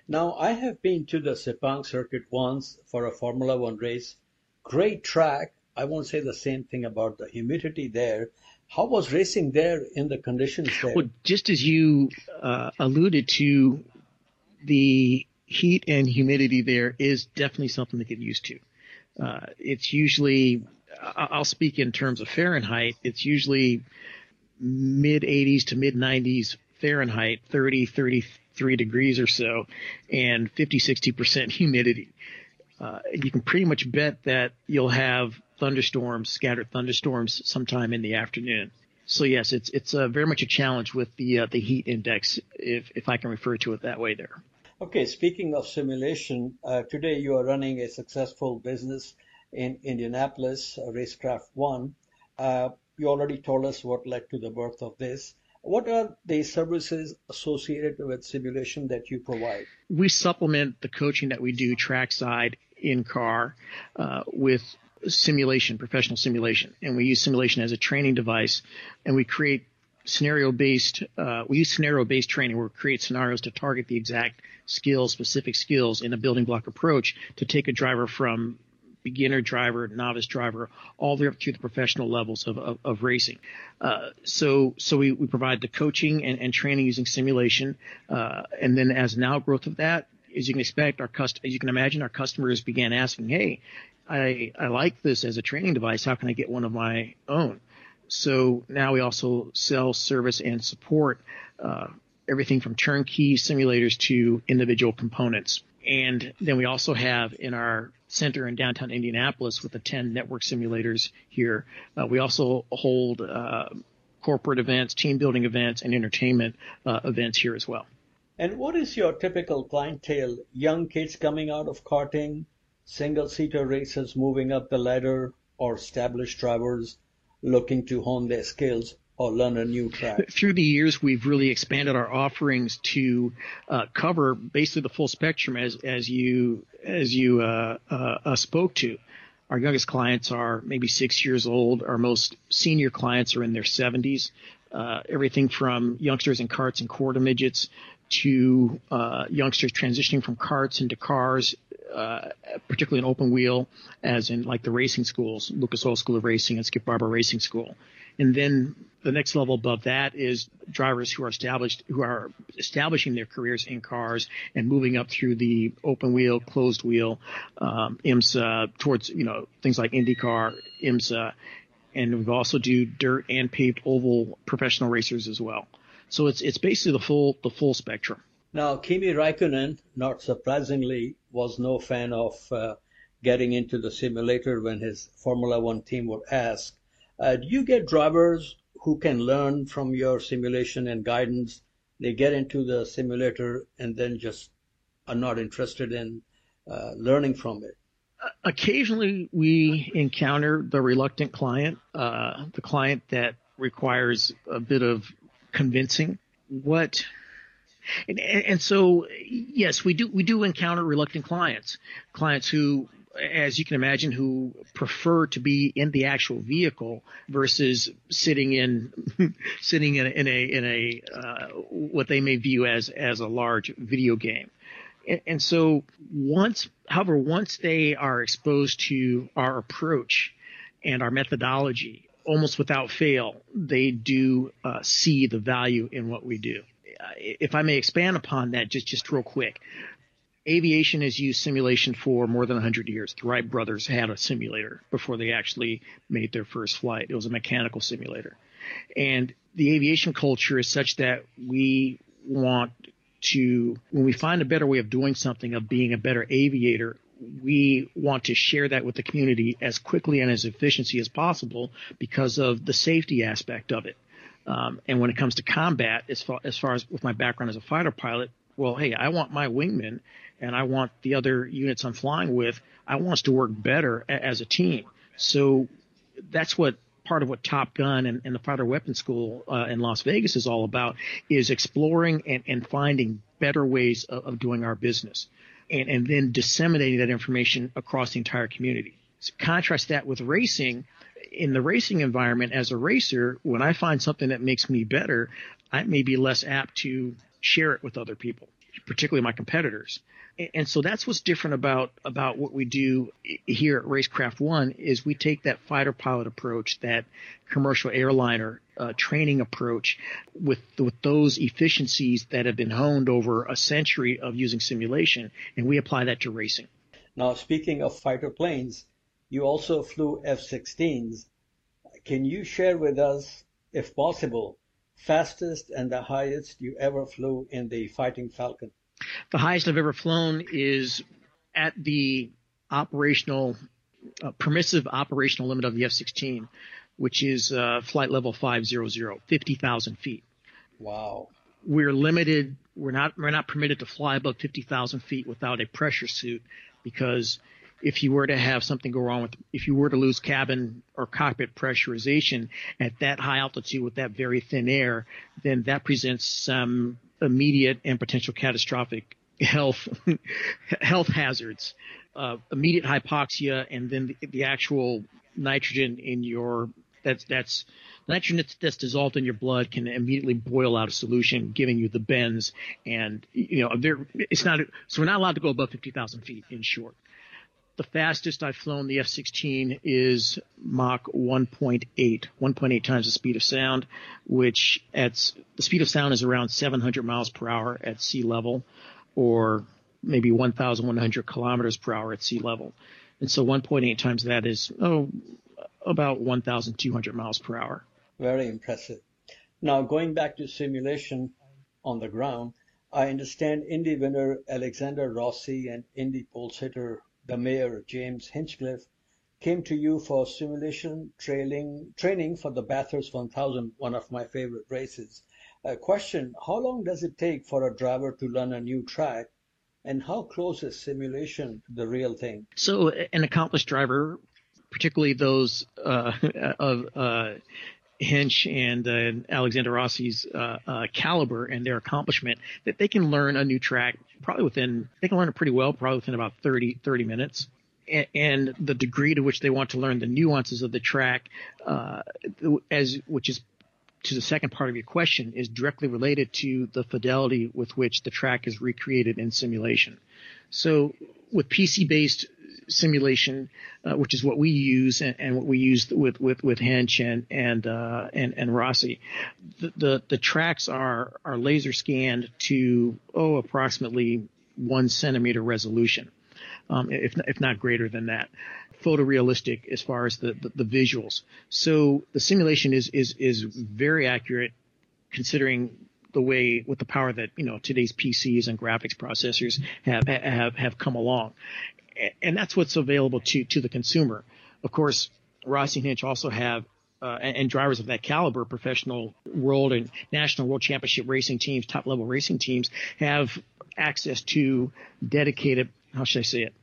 Now, I have been to the Sepang Circuit once for a Formula One race. Great track. I won't say the same thing about the humidity there. How was racing there in the conditions there? Well, just as you alluded to, the heat and humidity there is definitely something to get used to. It's usually – I'll speak in terms of Fahrenheit. It's usually – mid-80s to mid-90s Fahrenheit, 30, 33 degrees or so, and 50-60% humidity. You can pretty much bet that you'll have thunderstorms, scattered thunderstorms, sometime in the afternoon. So yes, it's very much a challenge with the heat index, if I can refer to it that way there. Okay, speaking of simulation, today you are running a successful business in Indianapolis, Racecraft One. You already told us what led to the birth of this. What are the services associated with simulation that you provide? We supplement the coaching that we do trackside in car with simulation, professional simulation. And we use simulation as a training device, and we create scenario-based training where we create scenarios to target the exact skills, specific skills in a building block approach to take a driver from beginner driver, novice driver, all the way up to the professional levels of racing. So we provide the coaching and training using simulation. And then as an outgrowth of that, as you can expect, as you can imagine, our customers began asking, hey, I like this as a training device. How can I get one of my own? So now we also sell, service, and support everything from turnkey simulators to individual components. And then we also have in our center in downtown Indianapolis with the 10 network simulators here, we also hold corporate events, team building events, and entertainment events here as well. And what is your typical clientele? Young kids coming out of karting, single-seater racers moving up the ladder, or established drivers looking to hone their skills or learn a new track? Through the years, we've really expanded our offerings to cover basically the full spectrum, as you spoke to. Our youngest clients are maybe 6 years old. Our most senior clients are in their 70s. Everything from youngsters in karts and quarter midgets to youngsters transitioning from karts into cars, particularly in open wheel, as in like the racing schools, Lucas Oil School of Racing and Skip Barber Racing School. And then the next level above that is drivers who are establishing their careers in cars and moving up through the open wheel, closed wheel, IMSA, towards, things like IndyCar, IMSA. And we also do dirt and paved oval professional racers as well. So it's basically the full spectrum. Now, Kimi Räikkönen, not surprisingly, was no fan of getting into the simulator when his Formula One team were asked. Do you get drivers who can learn from your simulation and guidance? They get into the simulator and then just are not interested in learning from it. Occasionally, we encounter the reluctant client, the client that requires a bit of convincing. And so, yes, we do encounter reluctant clients who, as you can imagine, who prefer to be in the actual vehicle versus sitting in a what they may view as a large video game. And so once they are exposed to our approach and our methodology, almost without fail, they do see the value in what we do. If I may expand upon that just real quick. Aviation has used simulation for more than 100 years. The Wright brothers had a simulator before they actually made their first flight. It was a mechanical simulator. And the aviation culture is such that we want to, when we find a better way of doing something, of being a better aviator, we want to share that with the community as quickly and as efficiently as possible because of the safety aspect of it. And when it comes to combat, as far as with my background as a fighter pilot, well, hey, I want my wingmen and I want the other units I'm flying with, I want us to work better as a team. So that's what part of what Top Gun and the Fighter Weapons School in Las Vegas is all about, is exploring and finding better ways of doing our business and then disseminating that information across the entire community. So contrast that with racing. In the racing environment, as a racer, when I find something that makes me better, I may be less apt to share it with other people, particularly my competitors. And so that's what's different about what we do here at Racecraft One is we take that fighter pilot approach, that commercial airliner training approach with those efficiencies that have been honed over a century of using simulation, and we apply that to racing. Now, speaking of fighter planes, you also flew F-16s. Can you share with us if possible, fastest and the highest you ever flew in the Fighting Falcon? The highest I've ever flown is at the operational, permissive operational limit of the F-16, which is flight level 500, 50,000 feet. Wow. We're limited. We're not permitted to fly above 50,000 feet without a pressure suit, because if you were to have something go wrong with, if you were to lose cabin or cockpit pressurization at that high altitude with that very thin air, then that presents some immediate and potential catastrophic health hazards, immediate hypoxia, and then the actual nitrogen in your that's nitrogen that's dissolved in your blood can immediately boil out of solution, giving you the bends. And you know, so we're not allowed to go above 50,000 feet. In short, the fastest I've flown the F-16 is Mach 1.8 times the speed of sound, which at the speed of sound is around 700 miles per hour at sea level, or maybe 1,100 kilometers per hour at sea level. And so 1.8 times that is about 1,200 miles per hour. Very impressive. Now, going back to simulation on the ground, I understand Indy winner Alexander Rossi and Indy pole sitter, the mayor, James Hinchcliffe, came to you for simulation training for the Bathurst 1000, one of my favorite races. Question, how long does it take for a driver to learn a new track? And how close is simulation to the real thing? So an accomplished driver, particularly those of Hinch and Alexander Rossi's caliber and their accomplishment, that they can learn a new track probably within about 30 minutes. And the degree to which they want to learn the nuances of the track, which is to the second part of your question, is directly related to the fidelity with which the track is recreated in simulation. So with PC-based simulation, which is what we use and what we used with Hinch and Rossi, the tracks are laser scanned to approximately 1 centimeter resolution, if not greater than that. Photorealistic as far as the visuals. So the simulation is very accurate, considering the power that, you know, today's PCs and graphics processors have come along. And that's what's available to the consumer. Of course, Rossi and Hinch also have and drivers of that caliber, professional world and national world championship racing teams, top level racing teams, have access to dedicated, how should I say it,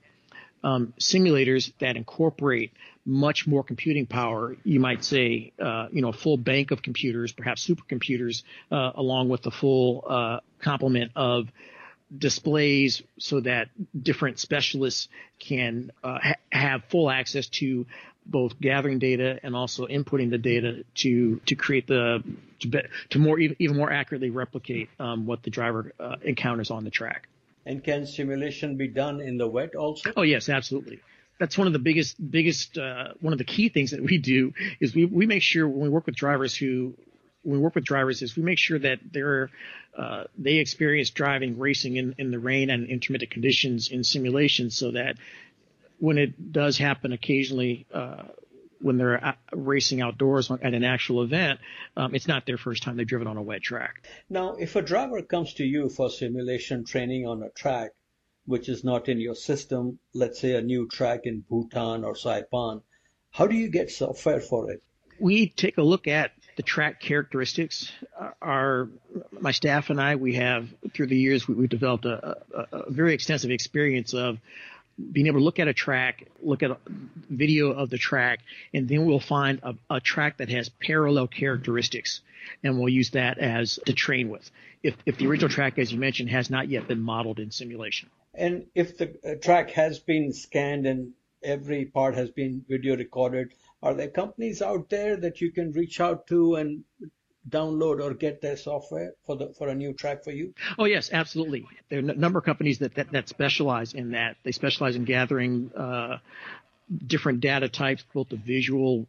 simulators that incorporate much more computing power, you might say, a full bank of computers, perhaps supercomputers, along with the full complement of displays, so that different specialists can have full access to both gathering data and also inputting the data to create to even more accurately replicate what the driver encounters on the track. And can simulation be done in the wet also? Oh, yes, absolutely. That's one of the one of the key things that we do is we make sure we make sure that they experience driving, racing in the rain and intermittent conditions in simulation, so that when it does happen occasionally, when they're racing outdoors at an actual event, it's not their first time they've driven on a wet track. Now, if a driver comes to you for simulation training on a track which is not in your system, let's say a new track in Bhutan or Saipan, how do you get software for it? We take a look at the track characteristics. My staff and I, we have, through the years, we've developed a very extensive experience of being able to look at a track, look at a video of the track, and then we'll find a track that has parallel characteristics, and we'll use that as to train with, if the original track, as you mentioned, has not yet been modeled in simulation. And if the track has been scanned and every part has been video recorded, are there companies out there that you can reach out to and download or get their software for a new track for you? Oh, yes, absolutely. There are a number of companies that specialize in that. They specialize in gathering different data types, both the visual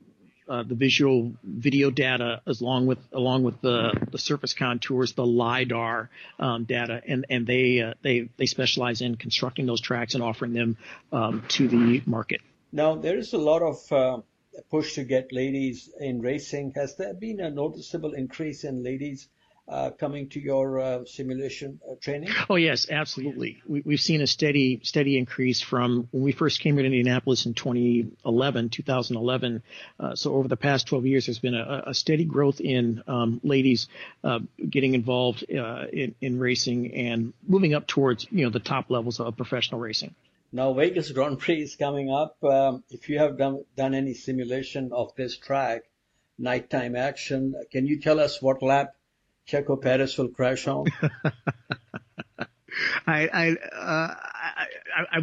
video data along with the surface contours, the LiDAR data, and they specialize in constructing those tracks and offering them to the market. Now, there is a lot of push to get ladies in racing. Has there been a noticeable increase in ladies coming to your simulation training? Oh, yes, absolutely. We've seen a steady increase from when we first came here to Indianapolis in 2011. So over the past 12 years, there's been a steady growth in ladies getting involved in racing and moving up towards, you know, the top levels of professional racing. Now, Vegas Grand Prix is coming up. If you have done any simulation of this track, nighttime action, can you tell us what lap Checo Perez will crash on? I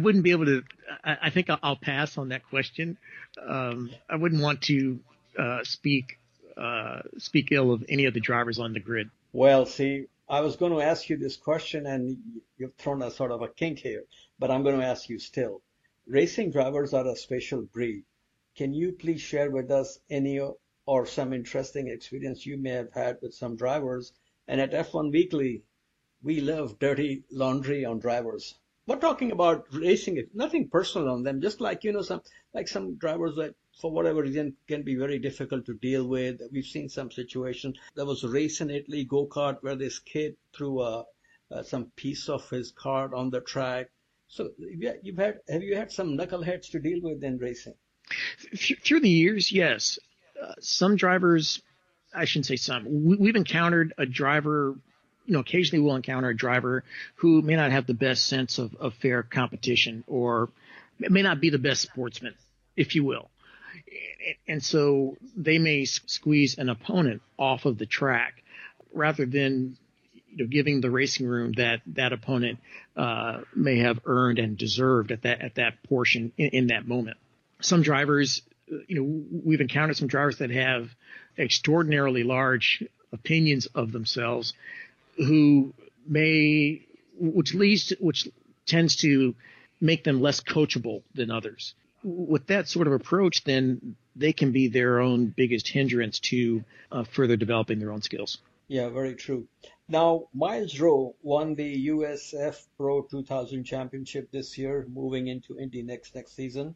wouldn't be able to. I think I'll pass on that question. I wouldn't want to speak ill of any of the drivers on the grid. Well, see, I was going to ask you this question, and you've thrown a sort of a kink here, but I'm going to ask you still. Racing drivers are a special breed. Can you please share with us any or some interesting experience you may have had with some drivers? And at F1 Weekly, we love dirty laundry on drivers. We're talking about racing, nothing personal on them, just like, you know, some drivers that for whatever reason can be very difficult to deal with. We've seen some situations. There was a race in Italy, go-kart, where this kid threw some piece of his kart on the track. So have you had some knuckleheads to deal with in racing? Through the years, yes. Some drivers, I shouldn't say some, we've encountered a driver, you know, occasionally we'll encounter a driver who may not have the best sense of fair competition, or may not be the best sportsman, if you will. And so they may squeeze an opponent off of the track rather than, you know, giving the racing room that opponent may have earned and deserved at that portion in that moment. Some drivers, you know, we've encountered some drivers that have extraordinarily large opinions of themselves, which tends to make them less coachable than others. With that sort of approach, then they can be their own biggest hindrance to further developing their own skills. Yeah, very true. Now, Miles Rowe won the USF Pro 2000 Championship this year, moving into Indy next season.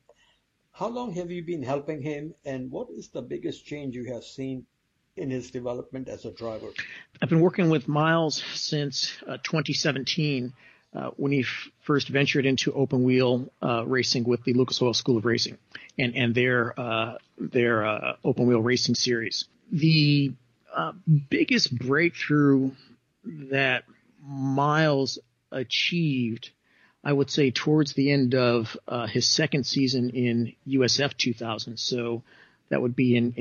How long have you been helping him, and what is the biggest change you have seen in his development as a driver? I've been working with Miles since 2017 when he first ventured into open wheel racing with the Lucas Oil School of Racing and their open wheel racing series. The biggest breakthrough that Miles achieved, I would say, towards the end of his second season in USF 2000, so that would be in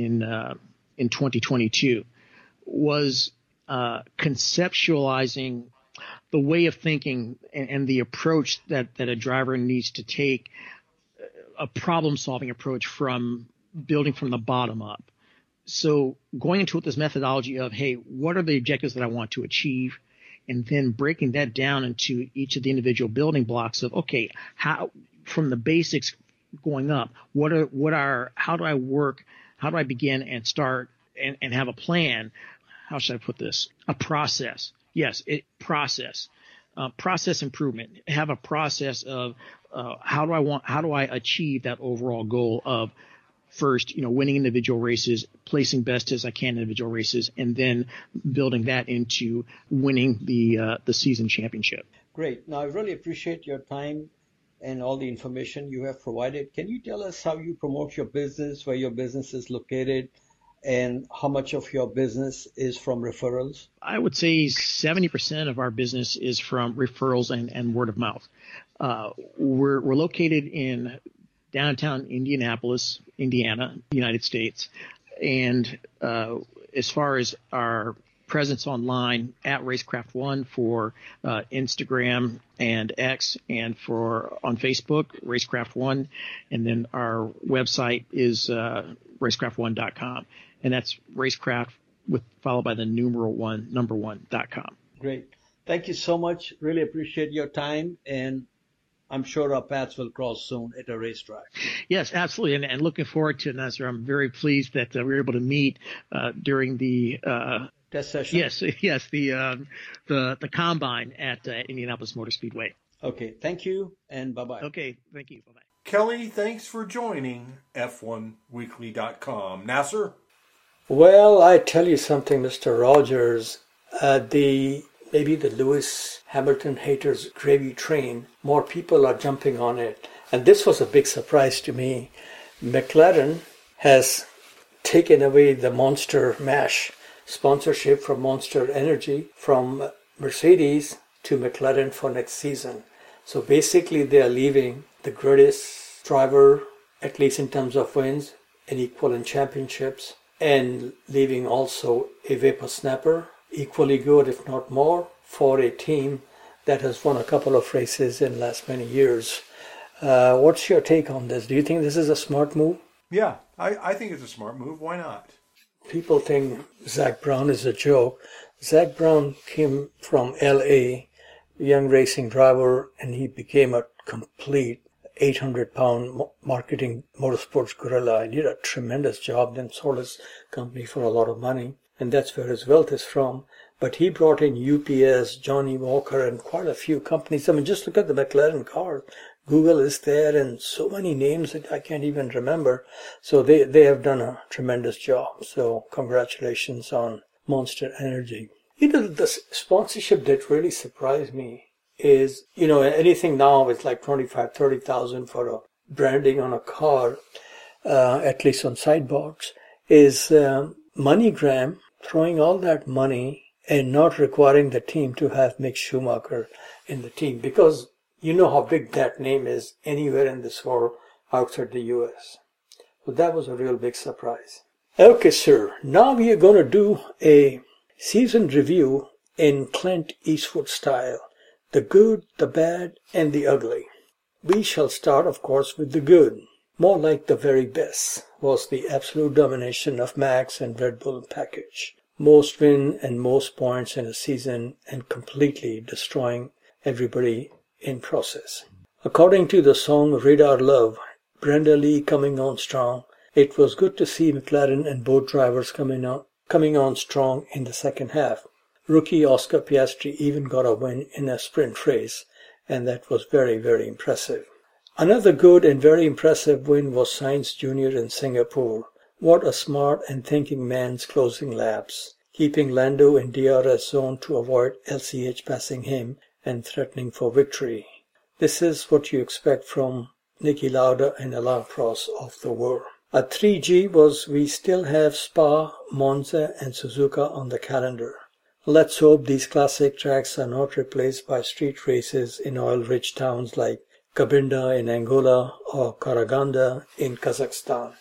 2022, was conceptualizing the way of thinking and the approach that a driver needs to take, a problem-solving approach from building from the bottom up. So going into it with this methodology of, hey, what are the objectives that I want to achieve? And then breaking that down into each of the individual building blocks of, okay, how from the basics going up, how do I work? How do I begin and start and have a plan? How should I put this? A process. Yes, process improvement. Have a process of how do I achieve that overall goal of first, you know, winning individual races, placing best as I can in individual races, and then building that into winning the season championship. Great. Now, I really appreciate your time and all the information you have provided. Can you tell us how you promote your business, where your business is located, and how much of your business is from referrals? I would say 70% of our business is from referrals and word of mouth. We're located in downtown Indianapolis, Indiana, United States. And as far as our presence online, at Racecraft One for Instagram and X, and on Facebook, Racecraft One. And then our website is racecraft1.com. And that's Racecraft followed by the numeral 1.com. Great. Thank you so much. Really appreciate your time, and I'm sure our paths will cross soon at a racetrack. Yes, absolutely. And looking forward to it, Nasir. I'm very pleased that we were able to meet during the test session. Yes, the combine at Indianapolis Motor Speedway. Okay, thank you, and bye-bye. Okay, thank you. Bye-bye. Kelly, thanks for joining F1Weekly.com. Nasir? Well, I tell you something, Mr. Rogers. Maybe the Lewis Hamilton haters gravy train, more people are jumping on it. And this was a big surprise to me. McLaren has taken away the Monster Mash sponsorship from Monster Energy from Mercedes to McLaren for next season. So basically they are leaving the greatest driver, at least in terms of wins and equal in championships, and leaving also a whippersnapper, equally good if not more, for a team that has won a couple of races in the last many years. What's your take on this? Do you think this is a smart move? Yeah, I think it's a smart move. Why not? People think Zac Brown is a joke. Zac Brown came from L.A., young racing driver, and he became a complete 800-pound marketing motorsports gorilla. He did a tremendous job, then sold his company for a lot of money, and that's where his wealth is from. But he brought in UPS, Johnny Walker, and quite a few companies. I mean, just look at the McLaren car. Google is there, and so many names that I can't even remember. So they have done a tremendous job. So congratulations on Monster Energy. You know, the sponsorship that really surprised me is, you know, anything now is like $25,000-$30,000 for a branding on a car, at least on sideboards, is MoneyGram throwing all that money and not requiring the team to have Mick Schumacher in the team, because you know how big that name is anywhere in this world outside the U.S. So that was a real big surprise. Okay, sir. Now we are going to do a season review in Clint Eastwood style. The good, the bad, and the ugly. We shall start, of course, with the good. More like the very best was the absolute domination of Max and Red Bull package. Most win and most points in a season and completely destroying everybody in process. According to the song Radar Love, Brenda Lee coming on strong, it was good to see McLaren and both drivers coming on strong in the second half. Rookie Oscar Piastri even got a win in a sprint race, and that was very, very impressive. Another good and very impressive win was Sainz Jr. in Singapore. What a smart and thinking man's closing laps, keeping Lando in DRS zone to avoid LCH passing him and threatening for victory. This is what you expect from Niki Lauda and Alain Prost of the world. A 3G was we still have Spa, Monza and Suzuka on the calendar. Let's hope these classic tracks are not replaced by street races in oil-rich towns like Cabinda in Angola or Karaganda in Kazakhstan,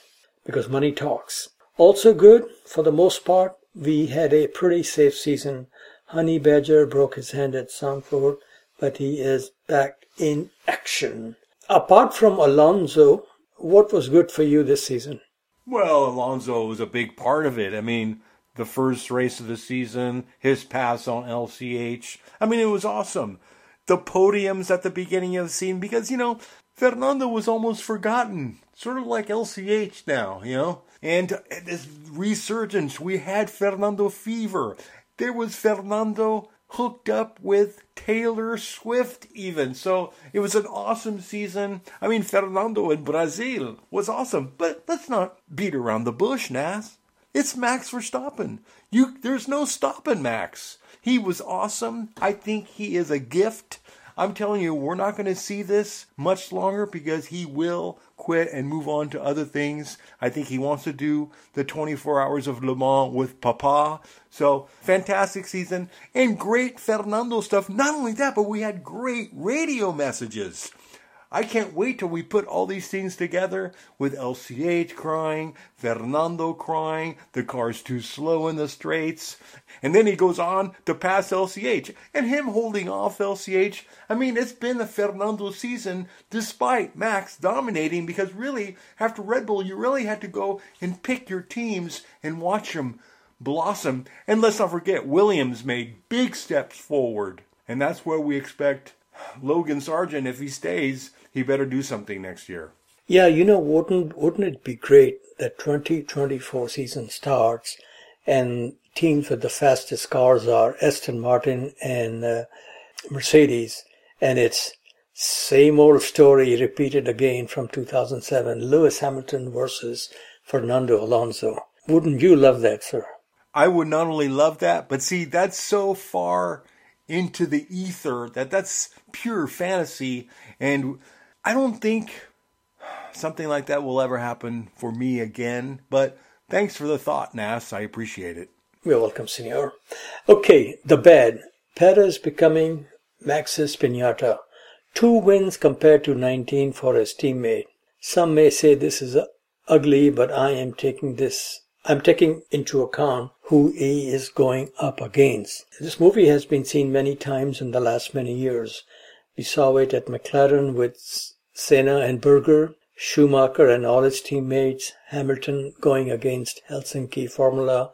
because money talks. Also good, for the most part, we had a pretty safe season. Honey Badger broke his hand at Sanford, but he is back in action. Apart from Alonso, what was good for you this season? Well, Alonso was a big part of it. I mean, the first race of the season, his pass on LCH. I mean, it was awesome. The podiums at the beginning of the season, because, you know, Fernando was almost forgotten. Sort of like LCH now, you know. And this resurgence, we had Fernando fever. There was Fernando hooked up with Taylor Swift even. So it was an awesome season. I mean, Fernando in Brazil was awesome. But let's not beat around the bush, Nas. It's Max Verstappen. There's no stopping Max. He was awesome. I think he is a gift. I'm telling you, we're not going to see this much longer because he will quit and move on to other things. I think he wants to do the 24 hours of Le Mans with Papa. So, fantastic season and great Fernando stuff. Not only that, but we had great radio messages. I can't wait till we put all these things together with LCH crying, Fernando crying, the car's too slow in the straights. And then he goes on to pass LCH. And him holding off LCH, I mean, it's been a Fernando season despite Max dominating, because really, after Red Bull, you really had to go and pick your teams and watch them blossom. And let's not forget, Williams made big steps forward. And that's where we expect Logan Sargeant, if he stays, he better do something next year. Yeah, you know, wouldn't it be great that 2024 season starts and teams with the fastest cars are Aston Martin and Mercedes, and it's Same old story repeated again from 2007, Lewis Hamilton versus Fernando Alonso. Wouldn't you love that, sir? I would not only love that, but see, that's so far into the ether that's pure fantasy. And I don't think something like that will ever happen for me again. But thanks for the thought, Nas. I appreciate it. You're welcome, senor. Okay, the bad. Perez becoming Max's piñata. 2 wins compared to 19 for his teammate. Some may say this is ugly, but I'm taking into account who he is going up against. This movie has been seen many times in the last many years. We saw it at McLaren with Senna and Berger, Schumacher and all his teammates, Hamilton going against Helsinki Formula,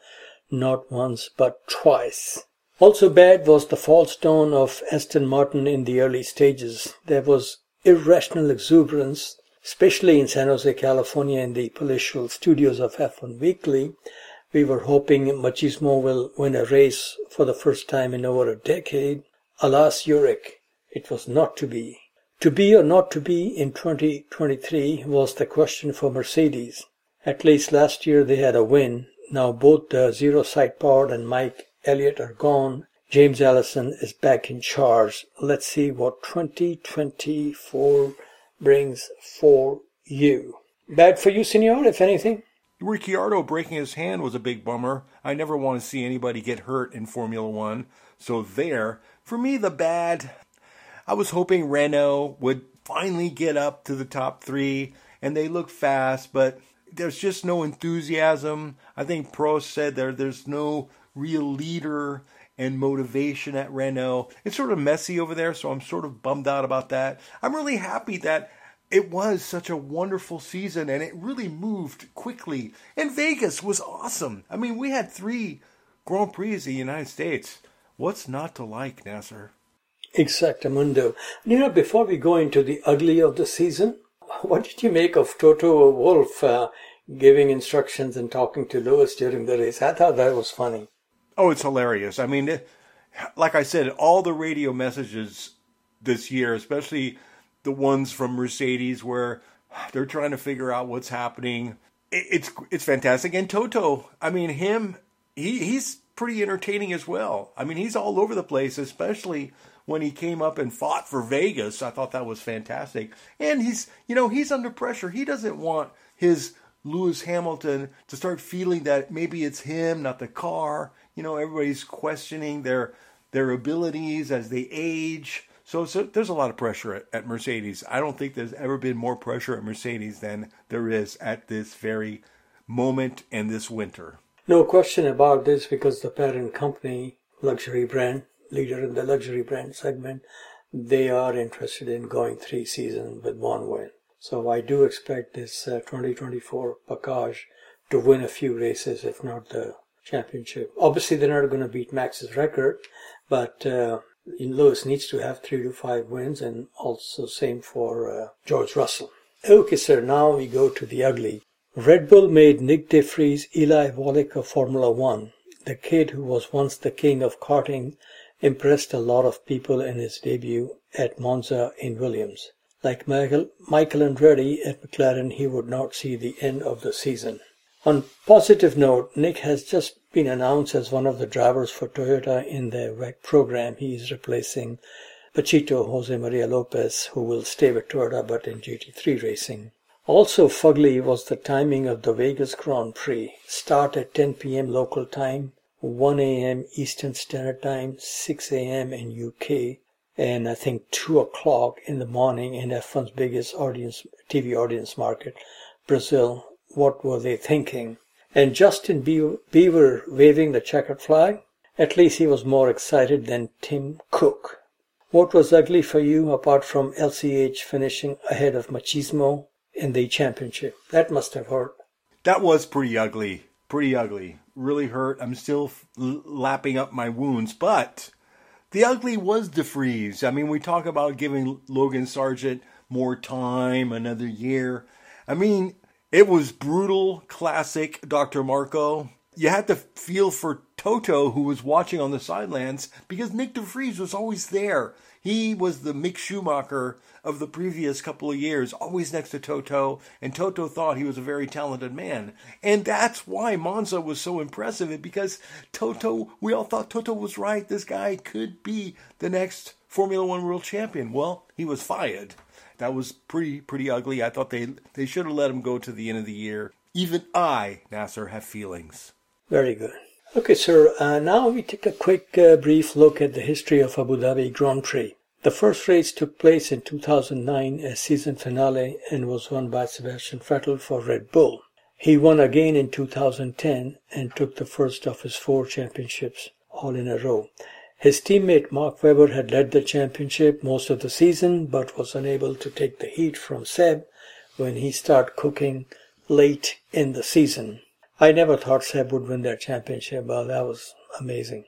not once but twice. Also bad was the false dawn of Aston Martin in the early stages. There was irrational exuberance, especially in San Jose, California, in the palatial studios of F1 Weekly. We were hoping Machismo will win a race for the first time in over a decade. Alas, Yurik, it was not to be. To be or not to be in 2023 was the question for Mercedes. At least last year they had a win. Now both the Zero Side Pod and Mike Elliott are gone. James Allison is back in charge. Let's see what 2024 brings for you. Bad for you, senor, if anything? Ricciardo breaking his hand was a big bummer. I never want to see anybody get hurt in Formula One. So there. For me, the bad. I was hoping Renault would finally get up to the top 3. And they look fast, but there's just no enthusiasm. I think Prost said there's no real leader and motivation at Renault. It's sort of messy over there, so I'm sort of bummed out about that. I'm really happy that it was such a wonderful season, and it really moved quickly. And Vegas was awesome. I mean, we had 3 Grand Prix in the United States. What's not to like, Nasser? Exactamundo. You know, before we go into the ugly of the season, what did you make of Toto Wolff giving instructions and talking to Lewis during the race? I thought that was funny. Oh, it's hilarious. I mean, like I said, all the radio messages this year, especially the ones from Mercedes where they're trying to figure out what's happening, it's fantastic. And Toto, I mean, he's pretty entertaining as well. I mean, he's all over the place, especially when he came up and fought for Vegas. I thought that was fantastic. And he's under pressure. He doesn't want his Lewis Hamilton to start feeling that maybe it's him, not the car. You know, everybody's questioning their abilities as they age. So there's a lot of pressure at Mercedes. I don't think there's ever been more pressure at Mercedes than there is at this very moment and this winter. No question about this, because the parent company, luxury brand, leader in the luxury brand segment, they are interested in going 3 seasons with one win. So I do expect this 2024 package to win a few races, if not the championship. Obviously, they're not going to beat Max's record, but Lewis needs to have 3 to 5 wins, and also same for George Russell. Okay, sir, now we go to the ugly. Red Bull made Nick de Vries Eli Wallach of Formula One. The kid who was once the king of karting impressed a lot of people in his debut at Monza in Williams. Like Michael Andretti at McLaren, he would not see the end of the season. On positive note, Nick has just been announced as one of the drivers for Toyota in their WEC program. He is replacing Pachito Jose Maria Lopez, who will stay with Toyota but in GT3 racing. Also fugly was the timing of the Vegas Grand Prix. Start at 10 p.m. local time, 1 a.m. Eastern Standard Time, 6 a.m. in UK, and I think 2 o'clock in the morning in F1's biggest TV audience market, Brazil. What were they thinking? And Justin Bieber waving the checkered flag? At least he was more excited than Tim Cook. What was ugly for you apart from LCH finishing ahead of Machismo in the championship? That must have hurt. That was pretty ugly. Pretty ugly. Really hurt. I'm still lapping up my wounds, but the ugly was de Vries. I mean, we talk about giving Logan Sargeant more time, another year. I mean, it was brutal, classic Dr. Marco. You had to feel for Toto, who was watching on the sidelines, because Nick de Vries was always there. He was the Mick Schumacher of the previous couple of years, always next to Toto, and Toto thought he was a very talented man. And that's why Monza was so impressive, because Toto, we all thought Toto was right. This guy could be the next Formula One world champion. Well, he was fired. That was pretty ugly. I thought they should have let him go to the end of the year. Even I, Nasir, have feelings. Very good. Okay, sir, now we take a quick brief look at the history of Abu Dhabi Grand Prix. The first race took place in 2009 as season finale and was won by Sebastian Vettel for Red Bull. He won again in 2010 and took the first of his four championships all in a row. His teammate Mark Webber had led the championship most of the season but was unable to take the heat from Seb when he started cooking late in the season. I never thought Seb would win that championship, but that was amazing.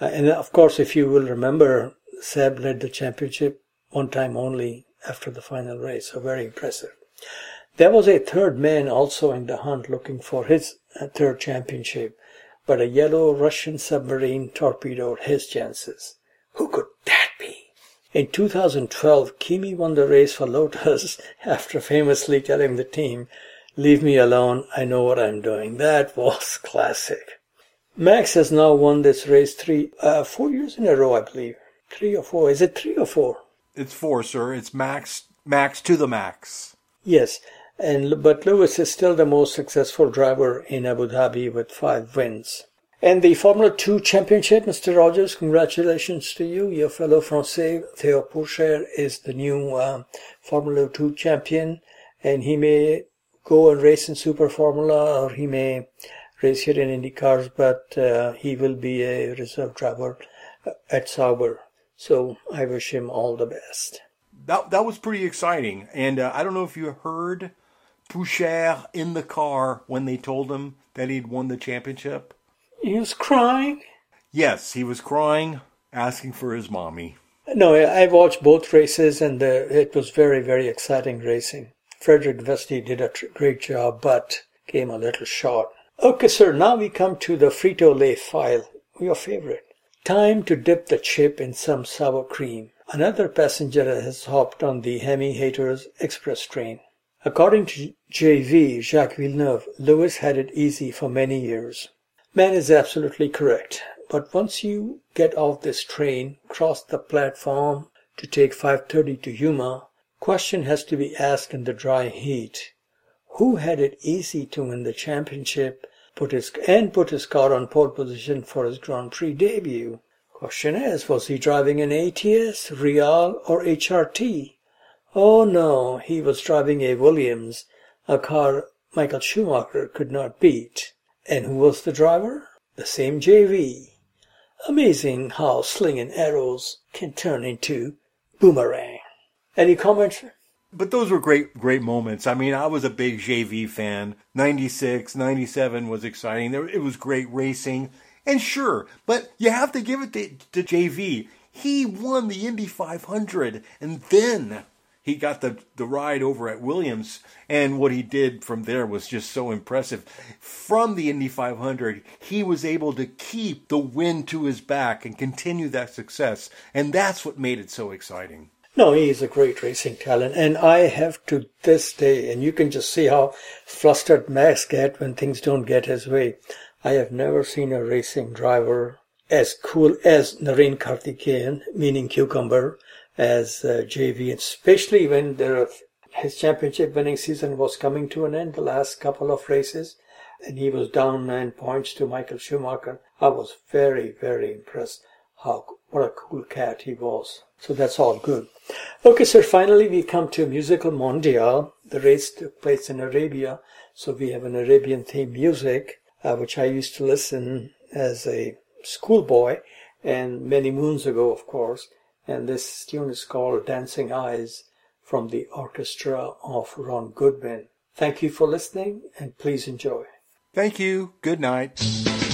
And of course, if you will remember, Seb led the championship one time only after the final race, so very impressive. There was a third man also in the hunt looking for his third championship, but a yellow Russian submarine torpedoed his chances. Who could that be? In 2012, Kimi won the race for Lotus after famously telling the team, "Leave me alone, I know what I'm doing." That was classic. Max has now won this race 4 years in a row, I believe. 3 or 4. Is it 3 or 4? It's 4, sir. It's Max to the max. Yes, but Lewis is still the most successful driver in Abu Dhabi with 5 wins. And the Formula 2 Championship, Mr. Rogers, congratulations to you. Your fellow Francais, Theo Pourchaire, is the new Formula 2 champion, and he may go and race in Super Formula, or he may race here in IndyCars, but he will be a reserve driver at Sauber. So I wish him all the best. That was pretty exciting. And I don't know if you heard Pourchaire in the car when they told him that he'd won the championship. He was crying? Yes, he was crying, asking for his mommy. No, I watched both races, and it was very, very exciting racing. Frederik Vesti did a great job, but came a little short. Okay, sir, now we come to the Frito-Lay file, your favorite. Time to dip the chip in some sour cream. Another passenger has hopped on the Hemi Haters Express train. According to JV, Jacques Villeneuve, Lewis had it easy for many years. Man is absolutely correct, but once you get off this train, cross the platform to take 5:30 to Yuma, question has to be asked in the dry heat. Who had it easy to win the championship and put his car on pole position for his Grand Prix debut? Question is, was he driving an ATS, Real, or HRT? Oh no, he was driving a Williams, a car Michael Schumacher could not beat. And who was the driver? The same JV. Amazing how slinging arrows can turn into boomerang. Any comments? But those were great moments. I mean, I was a big JV fan. 96, 97 was exciting. It was great racing. And sure, but you have to give it to JV. He won the Indy 500, and then he got the ride over at Williams. And what he did from there was just so impressive. From the Indy 500, he was able to keep the wind to his back and continue that success. And that's what made it so exciting. No, he is a great racing talent, and I have to this day, and you can just see how flustered Max gets when things don't get his way. I have never seen a racing driver as cool as Naren Karthikeyan, meaning cucumber, as JV, especially when his championship winning season was coming to an end, the last couple of races, and he was down 9 points to Michael Schumacher. I was very, very impressed. What a cool cat he was. So that's all good. Okay, sir, finally we come to Musical Mondial. The race took place in Arabia, so we have an Arabian-themed music, which I used to listen as a schoolboy, and many moons ago, of course. And this tune is called Dancing Eyes from the orchestra of Ron Goodwin. Thank you for listening, and please enjoy. Thank you. Good night.